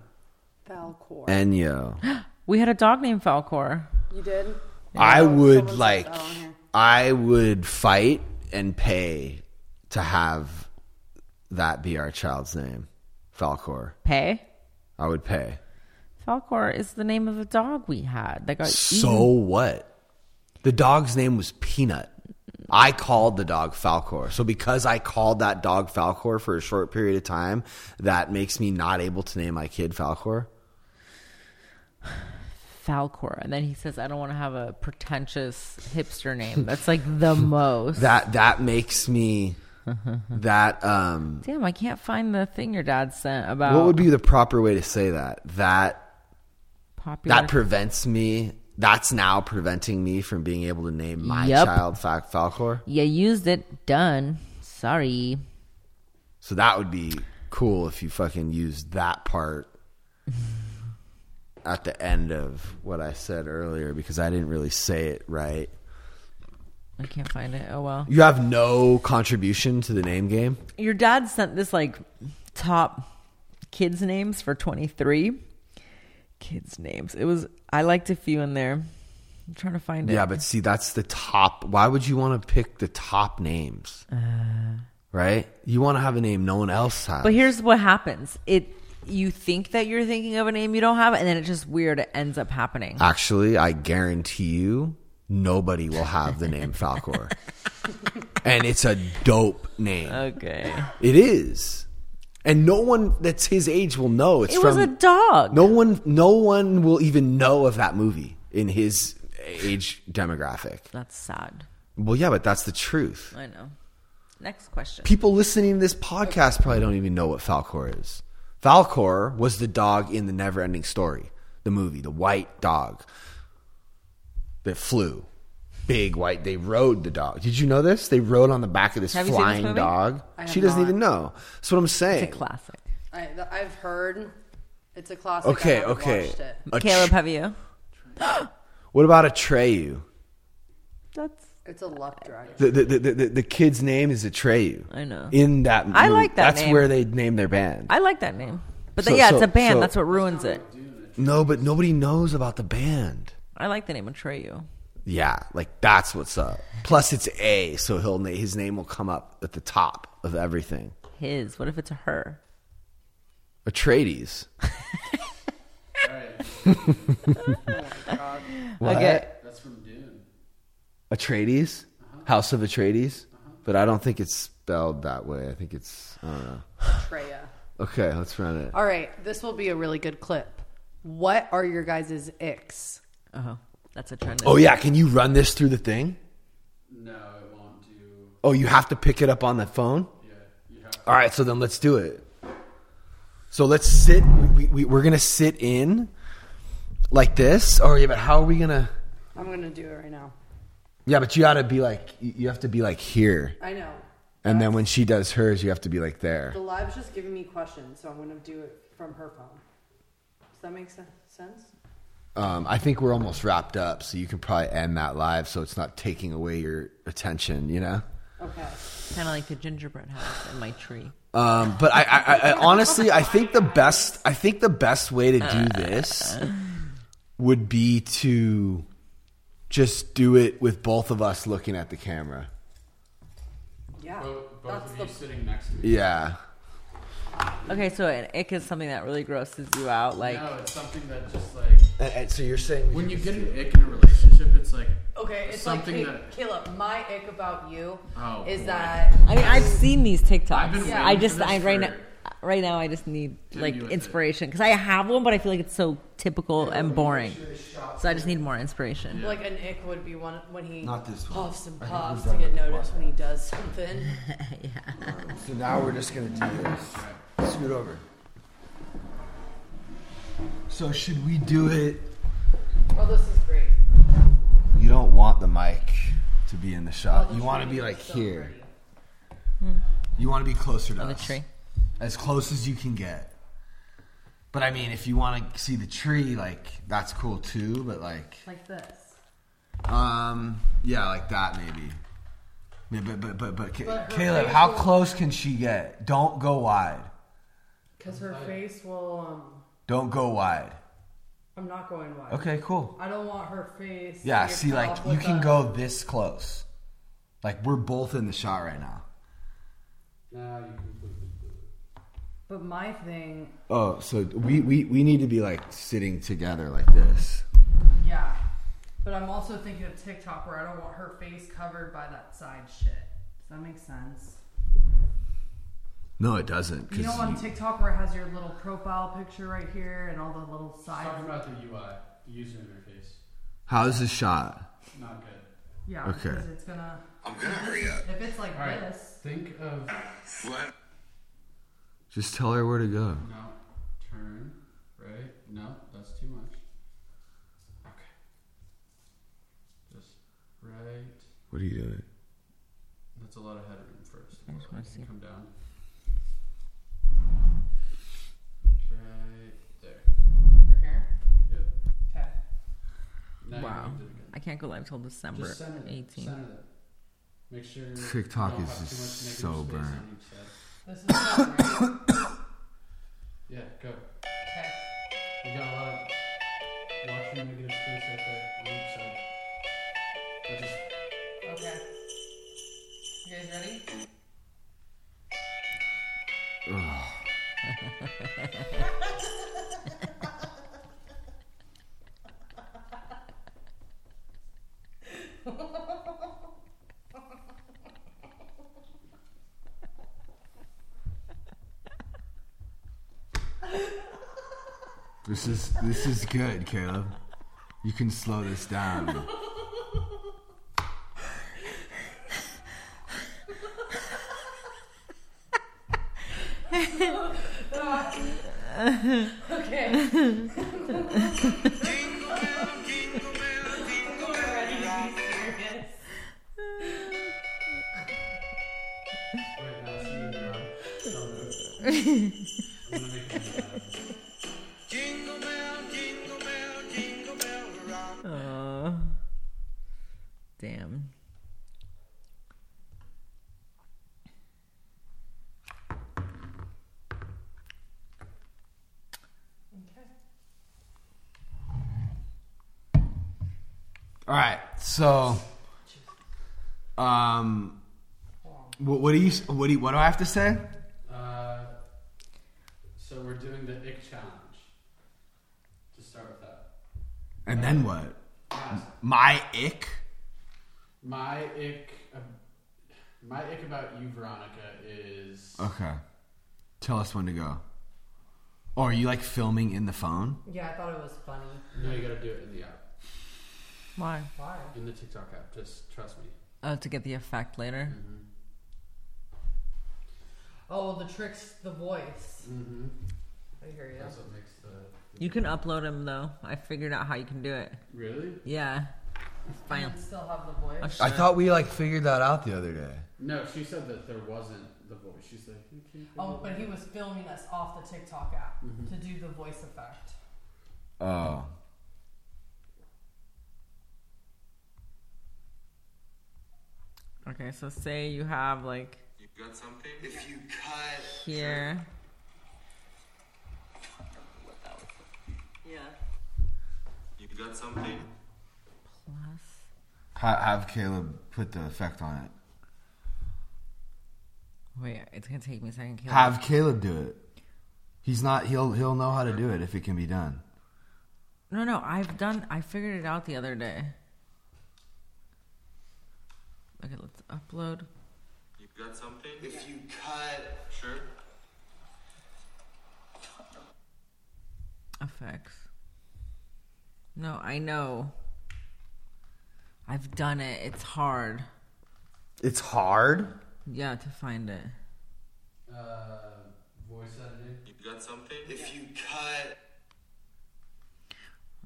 Falcor. Enyo. We had a dog named Falcor. You did? Yeah. I would Someone like I would fight and pay to have that be our child's name. Falcor. Pay? I would pay. Falcor is the name of a dog we had that got So eaten. What? The dog's name was Peanut. I called the dog Falcor. So because I called that dog Falcor for a short period of time, that makes me not able to name my kid Falcor. Falcor, and then he says, I don't want to have a pretentious hipster name. That's like the most. That that makes me that um damn, I can't find the thing your dad sent about what would be the proper way to say that. That popular that prevents me that's now preventing me from being able to name my yep. child Fal- Falcor. You used it. Done. Sorry. So that would be cool if you fucking used that part at the end of what I said earlier, because I didn't really say it right. I can't find it. Oh, well. You have no contribution to the name game? Your dad sent this like top kids names for twenty-three. Kids names. It was, I liked a few in there. I'm trying to find yeah, it. Yeah, but see, that's the top. Why would you want to pick the top names? Uh, right? You want to have a name no one else has. But here's what happens. It You think that you're thinking of a name you don't have, and then it's just weird. It ends up happening. Actually, I guarantee you, nobody will have the name Falcor. And it's a dope name. Okay. It is. And no one that's his age will know. It's it was from, a dog. No one no one will even know of that movie in his age demographic. That's sad. Well, yeah, but that's the truth. I know. Next question. People listening to this podcast probably don't even know what Falcor is. Falcor was the dog in the Never Ending Story, the movie, the white dog. That flew. Big white. They rode the dog. Did you know this? They rode on the back of this have flying this dog. She doesn't not. even know. That's what I'm saying. It's a classic. I, I've heard. It's a classic. Okay, I okay. Watched it. A Caleb, tr- have you? What about Atreyu? That's it's a luck dragon. The, the, the, the, the kid's name is Atreyu. I know. In that movie. I like that That's name. where they named their band. I like that name. But so, the, yeah, so, it's a band. So, That's what ruins it. No, but nobody knows about the band. I like the name Atreyu. Yeah, like that's what's up. Plus, it's A, so he'll his name will come up at the top of everything. His. What if it's a her? Atreides. Oh my God. What? Okay. That's from Dune. Atreides? Uh-huh. House of Atreides? Uh-huh. But I don't think it's spelled that way. I think it's, I don't know. Atreya. Okay, let's run it. All right, this will be a really good clip. What are your guys' icks? Uh-huh. That's a trend. Oh, yeah. Can you run this through the thing? No, it won't do. Oh, you have to pick it up on the phone? Yeah. You have to. All right. So then let's do it. So let's sit. We, we, we're going to sit in like this. Oh, yeah. But how are we going to? I'm going to do it right now. Yeah, but you got to be like, you have to be like here. I know. And then when she does hers, you have to be like there. The live's just giving me questions. So I'm going to do it from her phone. Does that make sense? Um, I think we're almost wrapped up, so you can probably end that live so it's not taking away your attention, you know? Okay. Kind of like the gingerbread house in my tree. Um, but I, I, I, I honestly, I think the best, I think the best way to do this would be to just do it with both of us looking at the camera. Yeah. Both, both That's of the... you sitting next to each other. Yeah. Okay, so an ick is something that really grosses you out, like. No, it's something that just like. And, and so you're saying when you get an ick in a relationship, it's like. Okay, it's something like, that Caleb, my ick about you oh, is boy. that I mean I've seen these TikToks. I've been yeah. I just I right now, right now I just need Did like inspiration because I have one, but I feel like it's so typical yeah, and boring. So I just need more inspiration. Yeah. Like an ick would be one when he puffs and puffs to get noticed when he does something. Yeah. So now we're just gonna do this. Scoot over. So should we do it? Well, this is great. You don't want the mic to be in the shot. Oh, the you want to be like so here. Pretty. You want to be closer to On us. The tree. As close as you can get. But I mean, if you want to see the tree, like that's cool too. But like. Like this. Um. Yeah, like that maybe. Yeah, but but but but, but Caleb, how close can she get? Don't go wide. Because her face will... Um, don't go wide. I'm not going wide. Okay, cool. I don't want her face... Yeah, see, like, you can a... go this close. Like, we're both in the shot right now. Nah, you can put it. But my thing... Oh, so we, we, we need to be, like, sitting together like this. Yeah. But I'm also thinking of TikTok where I don't want her face covered by that side shit. Does that make sense? No, it doesn't. You know on you, TikTok where it has your little profile picture right here and all the little sides? Talking about the U I. user interface. How is this shot? Not good. Yeah. Okay. Because it's gonna. I'm gonna hurry up. If it's like all right, this, think of. What? Just tell her where to go. No. Turn right. No, that's too much. Okay. Just right. What are you doing? That's a lot of headroom first. I just want to see. Come down. Right there. Right here? Yep. Okay. Now wow. I can't go live till December just center eighteenth. Center that. Make sure TikTok is just so burnt. This is not right. Yeah, go. Okay. You got a lot of watching negative space right there on each side. That's just okay. You guys ready? This is this is good, Caleb. You can slow this down. Okay. Jingle bell, jingle bell, jingle bell. Ready to be serious. Wait, now it's you, John. Don't move it. I'm gonna make it happen. Jingle bell, jingle bell, jingle bell, rock. Oh. Damn. All right, so, um, what, what do you, what do you, what do I have to say? Uh, so we're doing the ick challenge. Just start with that. And uh, then what? Yes. My ick. My ick. Uh, my ick about you, Veronica, is. Okay. Tell us when to go. Oh, are you like filming in the phone? Yeah, I thought it was funny. No, you gotta do it in the app. Why? Why? In the TikTok app, just trust me. Oh, to get the effect later? Mm-hmm. Oh, the trick's the voice. Mm-hmm. I hear you. That's what makes the... the you can thing. Upload them, though. I figured out how you can do it. Really? Yeah. Fine. You still have the voice? Oh, sure. I thought we, like, figured that out the other day. No, she said that there wasn't the voice. She's like... Oh, but he was filming us off the TikTok app mm-hmm. to do the voice effect. Oh. Okay, so say you have like. You got something? If you cut. Here. I don't know what that was. Yeah. You got something? Plus. Ha- have Caleb put the effect on it. Wait, it's gonna take me a second. Caleb. Have Caleb do it. He's not. He'll he'll know how to do it if it can be done. No, no, I've done. I figured it out the other day. Okay, let's upload. You got something? If you cut... Sure. Effects. No, I know. I've done it. It's hard. It's hard? Yeah, to find it. Uh, voice editing. You got something? If you cut...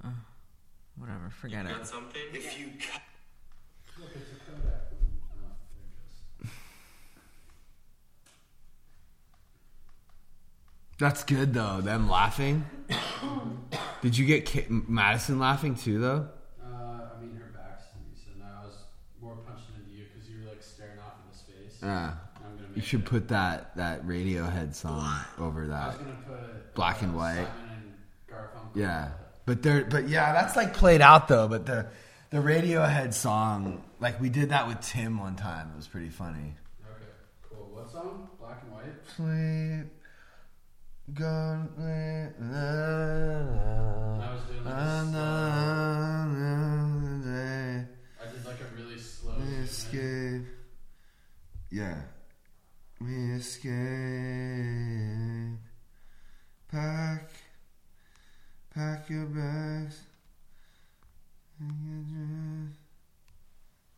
Uh, whatever, forget it. You got something? If you cut... Look, it's a comeback. That's good though. Them laughing. Did you get K- Madison laughing too though? Uh, I mean her back's to me, so now I was more punching into you because you were like staring off into space. Yeah. I'm gonna make you should it. Put that that Radiohead song over that. I was gonna put Black uh, and White. Simon and Garfunkel. Yeah, but there, but yeah, that's like played out though. But the the Radiohead song, like we did that with Tim one time. It was pretty funny. Okay, cool. What song? Black and White. Play. Gone I was doing like a slow. I did like a really slow. We escape. Yeah. We escape. Pack. Pack your bags.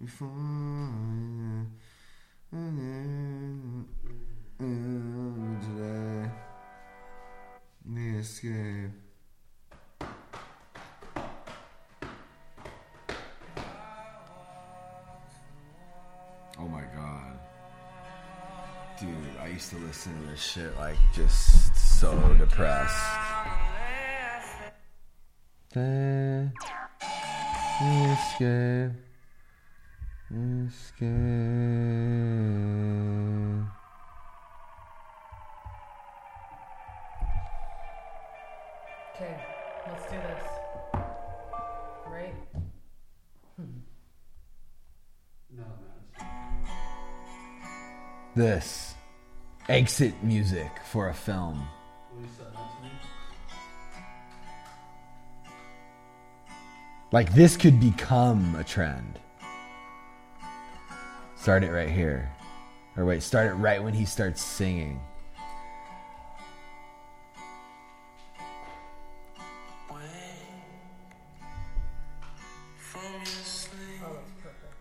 Before I today, the escape. Oh my god, dude! I used to listen to this shit like just so depressed. The escape. Escape. Okay, let's do this. Right? Hmm. No, no. This exit music for a film. Like this could become a trend. Start it right here. Or wait, start it right when he starts singing. Oh, that's perfect.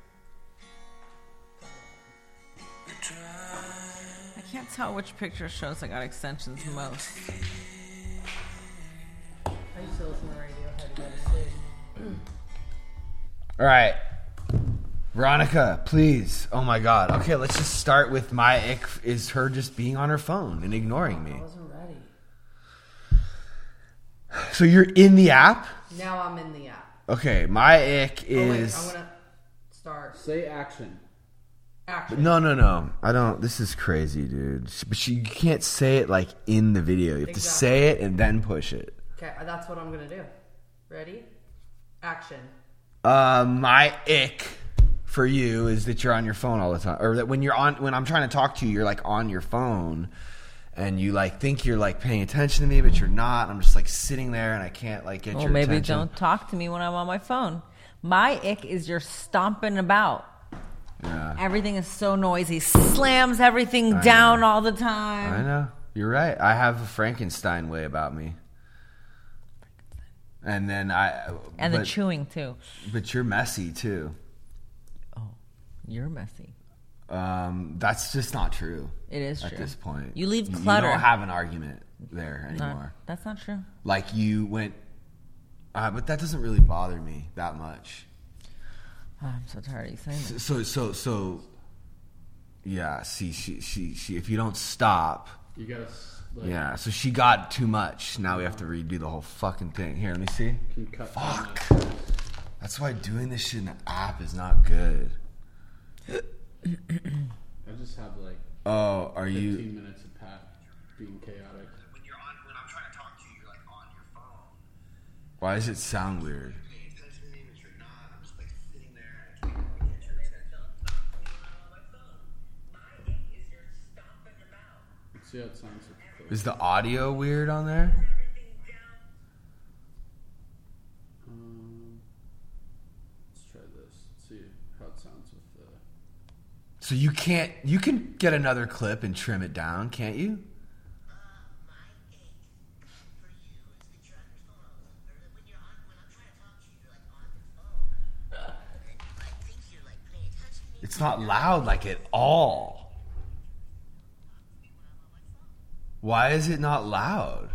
I can't tell which picture shows I got extensions most. I used to listen to Radiohead to go to sleep. All right. Veronica, please. Oh my god. Okay, let's just start with my ick is her just being on her phone and ignoring me. I wasn't ready. So you're in the app? Now I'm in the app. Okay, my ick is... Oh wait, I'm gonna start. Say action. Action. No, no, no. I don't... This is crazy, dude. But she, you can't say it like in the video. You have exactly. to say it and then push it. Okay, that's what I'm gonna do. Ready? Action. Uh, my ick... for you is that you're on your phone all the time, or that when you're on, when I'm trying to talk to you, you're like on your phone and you like think you're like paying attention to me, but you're not. I'm just like sitting there and I can't like get well, your attention. Well, maybe don't talk to me when I'm on my phone. My ick is you're stomping about. Yeah. Everything is so noisy. Slams everything I down know. all the time. I know. You're right. I have a Frankenstein way about me. And then I... And but, the chewing too. But you're messy too. You're messy. Um, that's just not true. It is true. At this point. You leave clutter. You don't have an argument there anymore. Not, that's not true. Like you went... Uh, but that doesn't really bother me that much. Oh, I'm so tired of you saying that. So, so, so, so... Yeah, see, she, she, she... If you don't stop... You gotta... Like, yeah, so she got too much. Now we have to redo the whole fucking thing. Here, let me see. Can cut Fuck. That's why doing this shit in the app is not good. I just have like oh, are fifteen you... minutes of Pat being chaotic. When you're on, when I'm trying to talk to you, you're like on your phone. Why does it sound weird? See how it sounds. Is the audio weird on there? So you can't, you can get another clip and trim it down, can't you? Uh, my ache for you is that you're on your phone. Or when you're on, when I'm trying to talk to you, you're like on your phone. I think you're like paying attention to me. It's not loud like at all. Why is it not loud?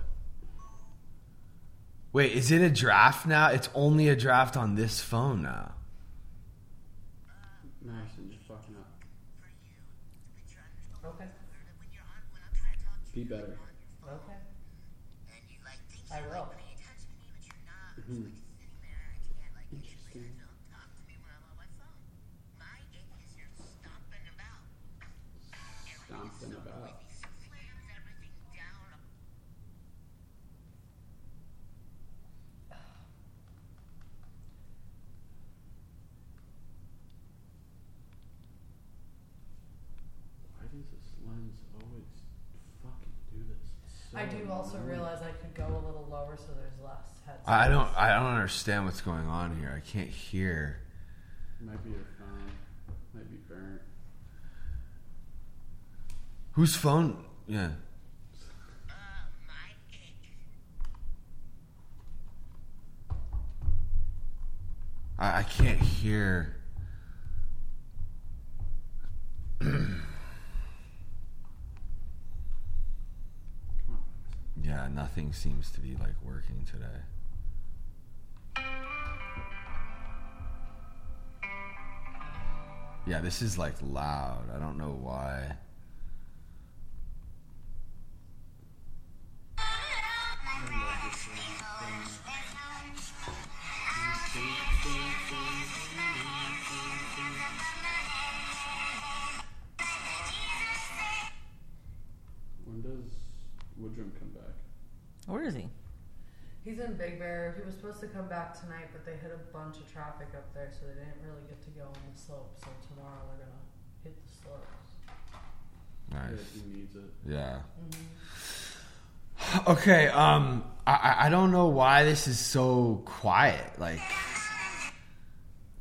Wait, is it a draft now? It's only a draft on this phone now. Nice. Be better. Okay. I will. Mm-hmm. Interesting. Stomping about. I do also realize I could go a little lower so there's less headspace. I don't I don't understand what's going on here. I can't hear. Might be your phone. Might be burnt. Whose phone? Yeah. Uh, my egg. I here. Yeah, nothing seems to be like working today. Yeah, this is like loud. I don't know why. When does Woodrum come back? Where is he? He's in Big Bear. He was supposed to come back tonight, but they hit a bunch of traffic up there, so they didn't really get to go on the slope. So tomorrow they're gonna hit the slopes. Nice. Yeah, he needs it. Yeah. Mm-hmm. Okay. Um. I I don't know why this is so quiet. Like,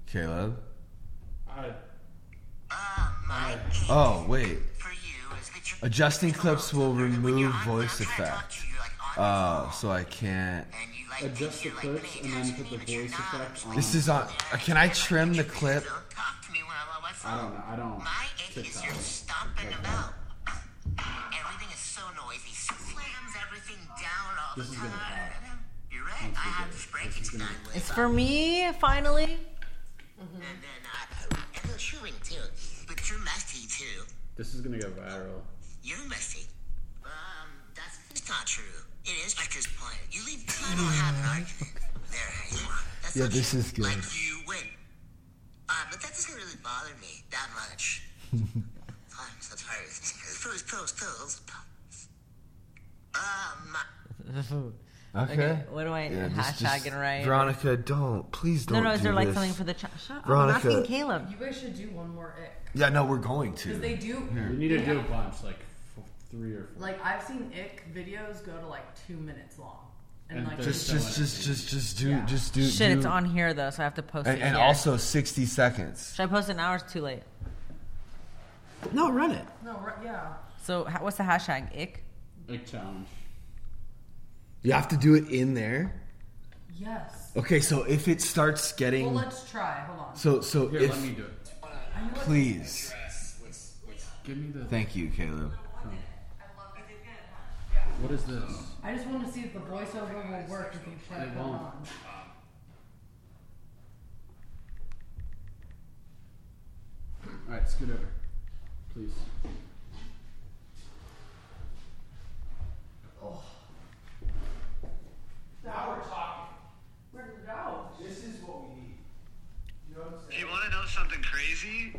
Caleb. I. I oh wait. Adjusting clips will remove voice effect. Oh, so I can't adjust the clips and then put the voice effect on. This is on. Can I trim the clip? I don't know. I don't. My eight is you're stomping about. Everything is so noisy. Slams everything down all the time. You're right. I have this breaking time. It's for me, finally. And then and the chewing too, but you're messy too. This is gonna go viral. You're messy. Um, that's it's not true. It is like this point. You leave time on half an argument. There you are. That's yeah, this true. Is good. Like you win. Uh, but that doesn't really bother me that much. I'm so tired. Pros, pros, pros. Um. Okay. okay. What do I yeah, hashtag and write? Veronica, don't. Please don't. No, no, is do there like this. Something for the chat? Shut up. I'm asking Caleb. You guys should do one more ick. Yeah, no, we're going to. Because they do. Here. You need to yeah. do a bunch, like f- three or four. Like, I've seen ick videos go to like two minutes long. And, and like, just, just, just, just, just do, yeah. just do. Shit, do. It's on here though, so I have to post and, it. And here. Also sixty seconds. Should I post it now or it's too late? No, run it. No, run, yeah. So, what's the hashtag? Ick? Ick challenge. You have to do it in there? Yes. Okay, so if it starts getting... Well, let's try. Hold on. So, so Here, if... let me do it. Please. Give me the... Thank you, Caleb. Oh. What is this? I just want to see if the voiceover will work if you shut it on. All right, scoot over. Please. Oh. Now we're talking. We're now. This is what we need. You know what I'm saying? You want to know something crazy?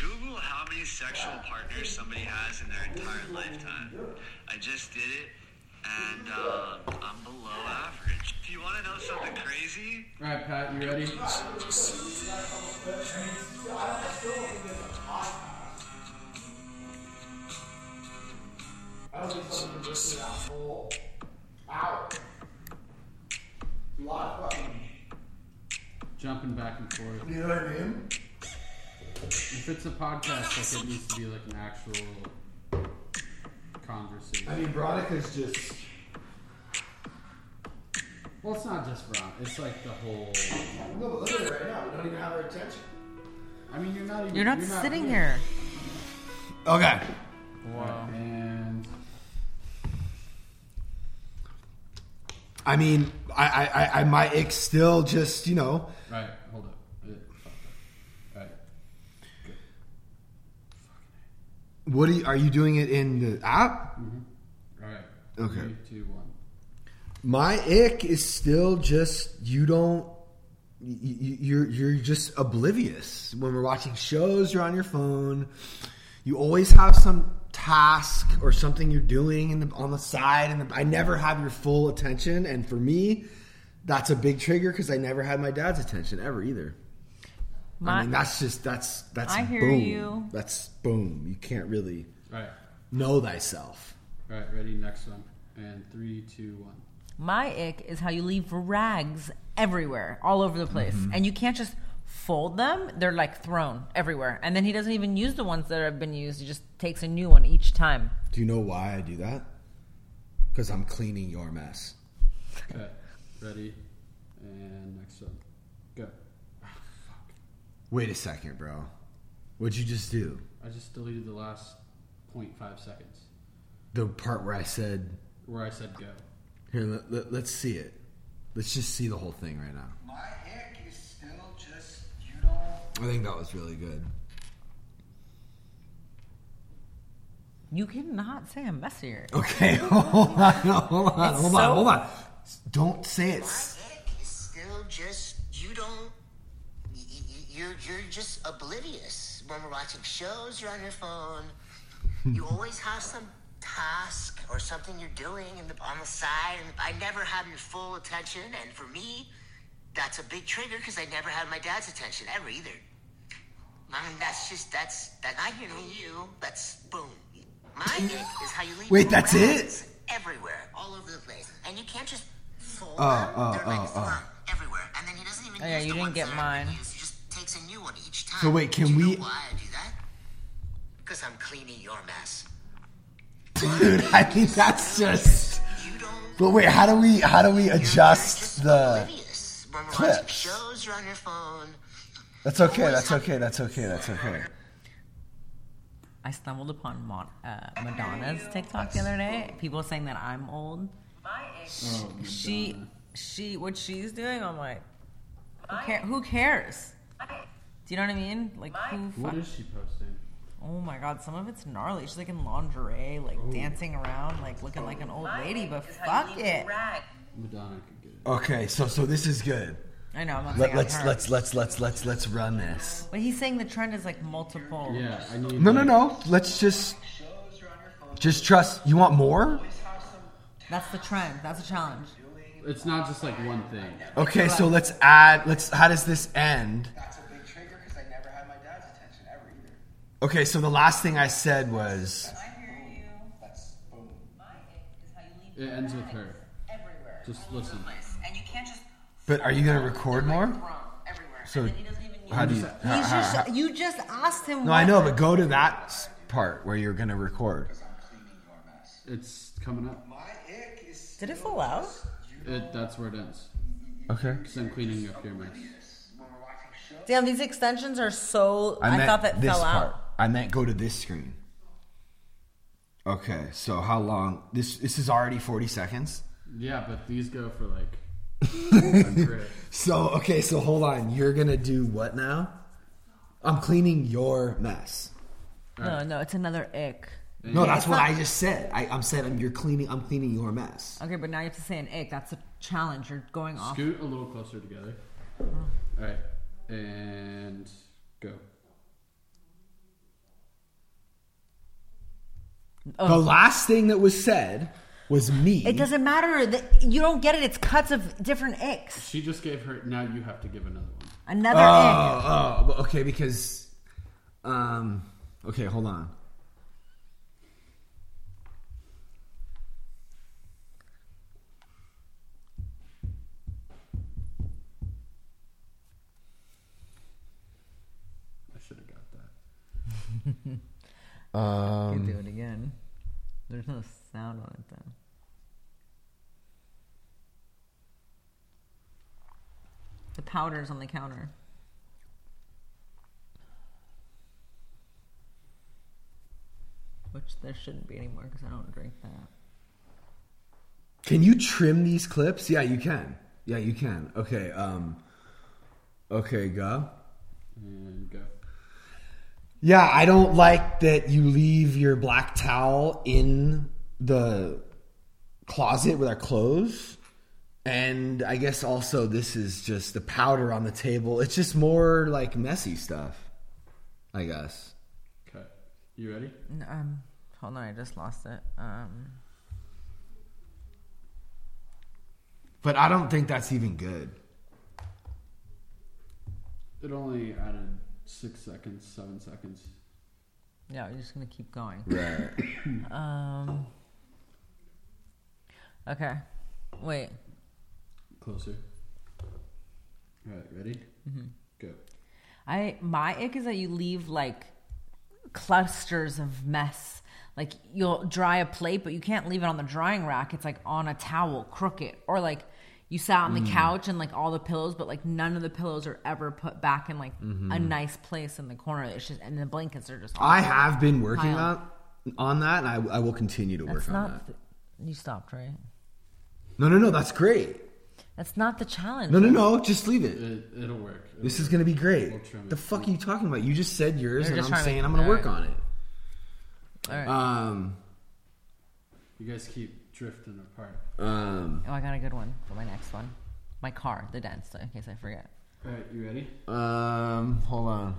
Google how many sexual partners somebody has in their entire lifetime. I just did it, and uh, I'm below average. Do you want to know something crazy? All right, Pat, you ready? I don't think something just is awful. Ow. A lot of fucking jumping back and forth. You know what I mean? If it's a podcast, like it needs to be like an actual conversation. I mean, Veronica's just. Well, it's not just Veronica. It's like the whole. No, but look at it right now. We don't even have her attention. I mean, you're not even. You're not you're sitting not here. Okay. Wow. And. I mean, I, I, I, my ick still just, you know. Right, hold up. All right. Good. What are you, are you doing it in the app? Mm-hmm. All right. Okay. Three, two, one. My ick is still just you don't. You, you're you're just oblivious when we're watching shows. You're on your phone. You always have some task or something you're doing in the, on the side, and the, I never have your full attention. And for me, that's a big trigger because I never had my dad's attention ever either. My, I mean, that's just that's that's. I boom. Hear you. That's boom. You can't really right. know thyself. All right, ready, next one, and three, two, one. My ick is how you leave rags everywhere, all over the place, mm-hmm. and you can't just fold them. They're like thrown everywhere, and then he doesn't even use the ones that have been used. He just takes a new one each time. Do you know why I do that? Because I'm cleaning your mess. Okay, ready, and next one, go. Oh, fuck. Wait a second, bro. What'd you just do? I just deleted the last zero point five seconds. The part where I said... Where I said go. Here, let, let, let's see it. Let's just see the whole thing right now. My heck is still just, you know... I think that was really good. You cannot say I'm messier. Okay, hold on, hold on, hold on, hold on. Don't say it. My heck is still just, you don't... You're, you're just oblivious. When we're watching shows, you're on your phone. You always have some task or something you're doing in the, on the side. And I never have your full attention. And for me, that's a big trigger because I never had my dad's attention ever either. I mean, that's just, that's, that I hear you, that's boom. My dick is how you leave. Wait, that's it? Everywhere, all over the place. And you can't just fold oh, them. Oh, They're oh, like oh. everywhere. And then he doesn't even oh, use yeah, you the didn't ones get mine. Takes a new one each time. So wait, can do you we know why I do that? Because I'm cleaning your mess. Dude, I think that's just you don't... But wait, how do we how do we adjust the clips? Shows, you're on your phone. That's okay, that's okay, that's okay, that's okay. I stumbled upon Mon- uh, Madonna's TikTok the other day. People saying that I'm old. My ex oh, she she what she's doing, I'm like who, care, who cares? Do you know what I mean? Like, who fuck? What is she posting? Oh my god, some of it's gnarly. She's like in lingerie, like oh. dancing around, like looking like an old lady, but fuck it. Madonna could get it. Okay, so so this is good. I know. I'm not Let, let's her. let's let's let's let's let's run this. But he's saying the trend is like multiple. Yeah. I need no, no, no. Let's just just trust. You want more? That's the trend. That's the challenge. It's not just like one thing. Okay, so let's add. Let's. How does this end? That's a big trigger because I never had my dad's attention ever either. Okay, so the last thing I said was. I hear you. That's boom. It ends with her. Everywhere. Just listen. And you can't just. But are you gonna record more? So how do you? How, how, how, you just asked him. No, I know, but go to that part where you're gonna record. It's coming up. Did it fall out? It, that's where it ends. Okay. Because I'm cleaning up your mess. Damn, these extensions are so... I, I thought that fell part. out. I meant go to this screen. Okay, so how long... This this is already forty seconds? Yeah, but these go for like... So, okay, so hold on. You're going to do what now? I'm cleaning your mess. Right. No, no, it's another ick. No, yeah, that's what not, I just said. I, I'm saying I'm, you're cleaning. I'm cleaning your mess. Okay, but now you have to say an egg. That's a challenge. You're going off. Scoot a little closer together. Oh. All right, and go. Oh. The last thing that was said was me. It doesn't matter. The, you don't get it. It's cuts of different eggs. She just gave her. Now you have to give another one. Another oh, egg. Oh, okay. Because, um, okay, hold on. I can do it again. There's no sound on it though. The powder's on the counter. Which there shouldn't be anymore because I don't drink that. Can you trim these clips? Yeah, you can. Yeah, you can. Okay, um Okay, go. And go. Yeah, I don't like that you leave your black towel in the closet with our clothes. And I guess also this is just the powder on the table. It's just more like messy stuff, I guess. Okay. You ready? Um, hold on, I just lost it. Um... But I don't think that's even good. It only added... Six seconds, seven seconds. Yeah, you're just gonna keep going. Right. um. Okay. Wait. Closer. All right. Ready? Mm-hmm. Go. I my ick is that you leave like clusters of mess. Like you'll dry a plate, but you can't leave it on the drying rack. It's like on a towel, crooked, or like you sat on the mm. couch and like all the pillows, but like none of the pillows are ever put back in like mm-hmm. a nice place in the corner. It's just, and the blankets are just all I have been working on, on that, and I, I will continue to that's work not on that. Th- you stopped, right? No, no, no. That's great. That's not the challenge. No, no, no. Just leave it. it it'll work. It'll this work. Is going to be great. We'll the fuck it. Are you talking about? You just said yours, They're and I'm saying I'm going to work on it. All right. Um, you guys keep drifting apart. Um, oh, I got a good one for my next one. My car, the dentist, in case I forget. All right, you ready? Um, hold on.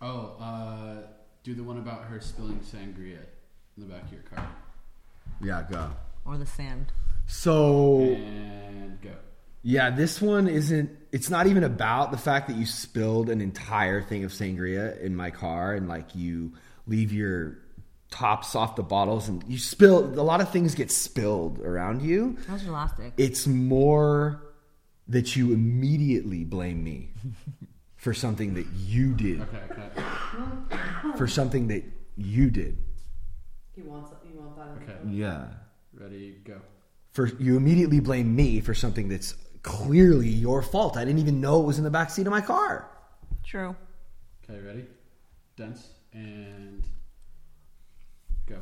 Oh, uh, do the one about her spilling sangria in the back of your car. Yeah, go. Or the sand. So and go. Yeah, this one isn't. It's not even about the fact that you spilled an entire thing of sangria in my car, and like you leave your tops off the bottles, and you spill. A lot of things get spilled around you. That was elastic. It's more that you immediately blame me for something that you did. Okay, okay. For something that you did. You want something? You want that? Okay. Yeah. Ready? Go. For you immediately blame me for something that's clearly your fault. I didn't even know it was in the backseat of my car. True. Okay, ready? Dense and go.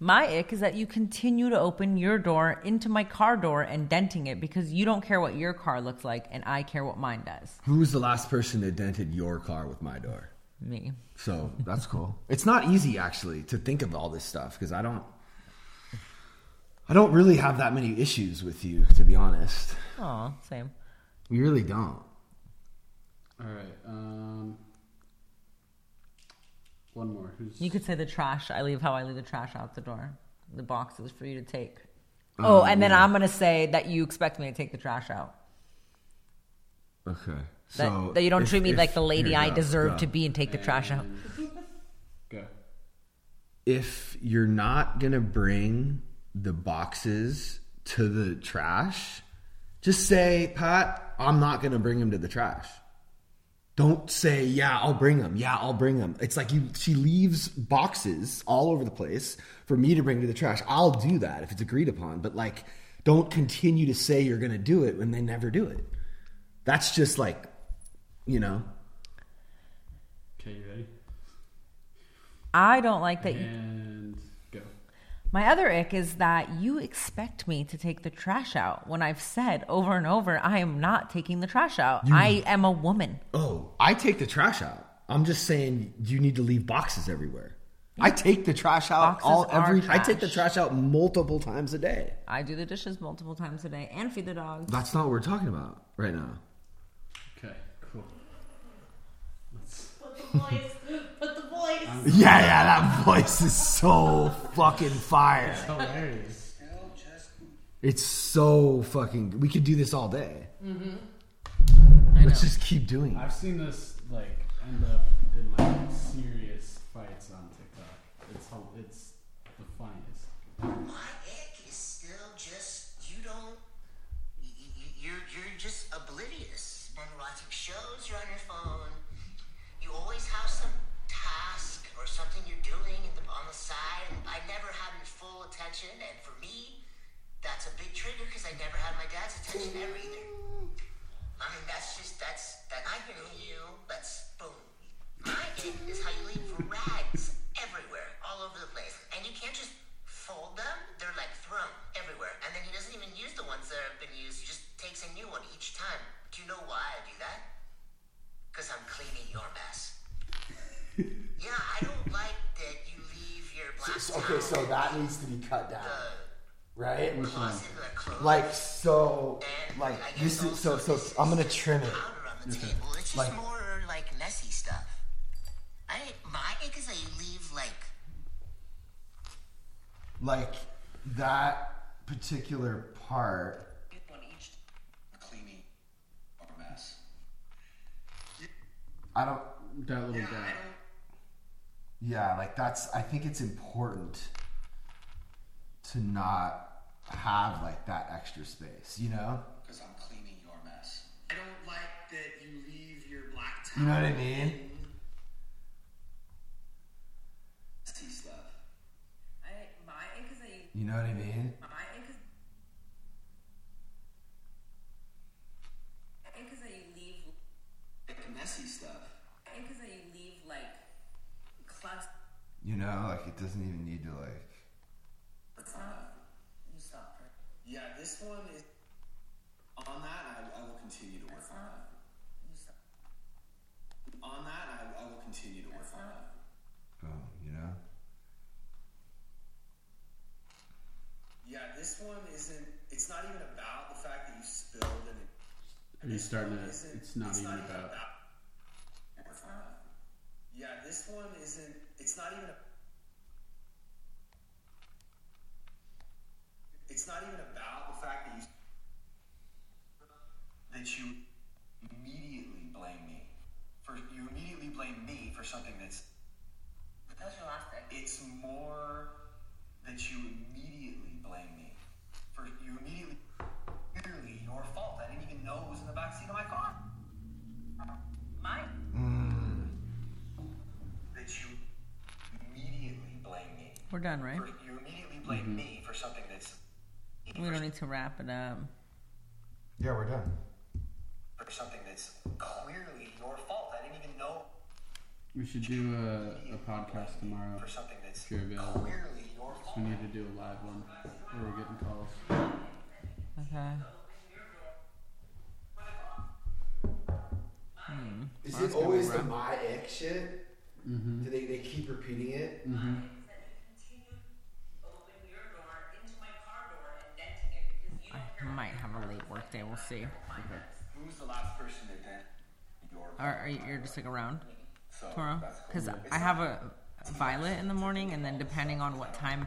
My ick is that you continue to open your door into my car door and denting it because you don't care what your car looks like and I care what mine does. Who's the last person that dented your car with my door? Me. So that's cool. It's not easy actually to think of all this stuff because I don't. I don't really have that many issues with you, to be honest. Aw, same. You really don't. All right. Um, one more. Who's... You could say the trash. I leave how I leave the trash out the door. The boxes for you to take. Um, oh, and yeah. then I'm going to say that you expect me to take the trash out. Okay. That, so that you don't if, treat me if, like the lady I go, deserve go. to be and take and... the trash out. Go. If you're not going to bring... the boxes to the trash, just say, Pat, I'm not going to bring them to the trash. Don't say, yeah, I'll bring them. Yeah, I'll bring them. It's like you. She leaves boxes all over the place for me to bring to the trash. I'll do that if it's agreed upon. But like, don't continue to say you're going to do it when they never do it. That's just like, you know. Okay, you ready? I don't like that. And... you... My other ick is that you expect me to take the trash out when I've said over and over, I am not taking the trash out. You, I am a woman. Oh, I take the trash out. I'm just saying you need to leave boxes everywywhere. Yeah. I take the trash out boxes all every. Trash. I take the trash out multiple times a day. I do the dishes multiple times a day and feed the dogs. That's not what we're talking about right now. Okay, cool. Let's... Put the voice. Put the voice. Yeah, yeah, that voice is so fucking fire. It's hilarious. It's so fucking... We could do this all day. Mm-hmm. I Let's know. just keep doing it. I've seen this like end up in like serious fights on TikTok. It's it's the funniest. My ick is still just you don't... You're you're just oblivious. Been watching shows, you're on your phone. You always have some task or something you're doing in the, on the side, and I never have your full attention, and for me, that's a big trigger because I never had my dad's attention ever either. I mean, that's just, that's, that I hear you, that's, boom. My ick is how you leave rags everywhere, all over the place, and you can't just fold them, they're like thrown everywhere, and then he doesn't even use the ones that have been used, he just takes a new one each time. Do you know why I do that? Because I'm cleaning your mess. Yeah, I don't like that you leave your black so, okay, so that needs to be cut down. The right? Closet, the like, so, and like, this is, so, so, so I'm going to trim it. On the okay. table. It's just like, more, like, messy stuff. I, my ick is that you leave, like... Like, that particular part... I don't... That little yeah, guy. Yeah, like that's... I think it's important to not have like that extra space, you know? Because I'm cleaning your mess. I don't like that you leave your black towel. You know what I mean? Tea stuff. I, my ick is that you... You know what I mean? My ick is... You know, like it doesn't even need to like. It's not. You stop. Right? Yeah, this one is on that. I, I will continue to work on that. You stop. On that, I, I will continue to work on that. Boom. You know. Yeah, this one isn't. It's not even about the fact that you spilled and. It, Are you starting to? It's not it's even not about. about Yeah, this one isn't. It's not even. A, it's not even about the fact that you that you immediately blame me for you immediately blame me for something that's. But that's your last thing. It's more that you immediately blame me for you immediately. Clearly, your fault. I didn't even know it was in the backseat of my car. Mine. Mm. That you immediately blame me. We're done, right? For, you immediately blame mm-hmm. me for something that's... We don't need to wrap it up. Yeah, we're done. For something that's clearly your fault. I didn't even know... We should do a, a podcast tomorrow. For something that's clearly your fault. We need to do a live one where we're getting calls. Okay. Hmm. Is it always the my ex shit? Mm-hmm. Do they, they keep repeating it? Mm-hmm. I might have a late work day. We'll see. Okay. Who's the last person that did your? Are you're just like around tomorrow? Because I have a Violet in the morning, and then depending on what time,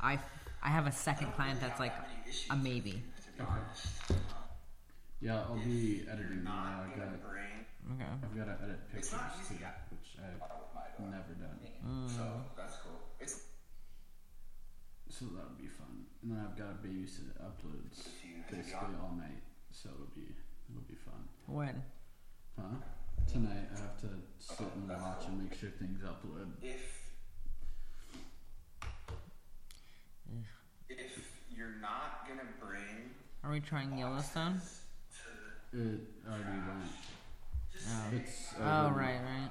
I I have a second client that's like a maybe. Okay. Yeah, I'll be editing now. I got it. Okay. I've got to edit pictures too, which I've never done. Mm. So that's cool. It's so that would be fun. And then I've got a babysit uploads basically all night, so it'll be it'll be fun. When? Huh? Tonight I have to sit and watch and make sure things upload. If if you're not gonna bring, are we trying Yellowstone? It already went. Oh, it's, uh, oh right, right.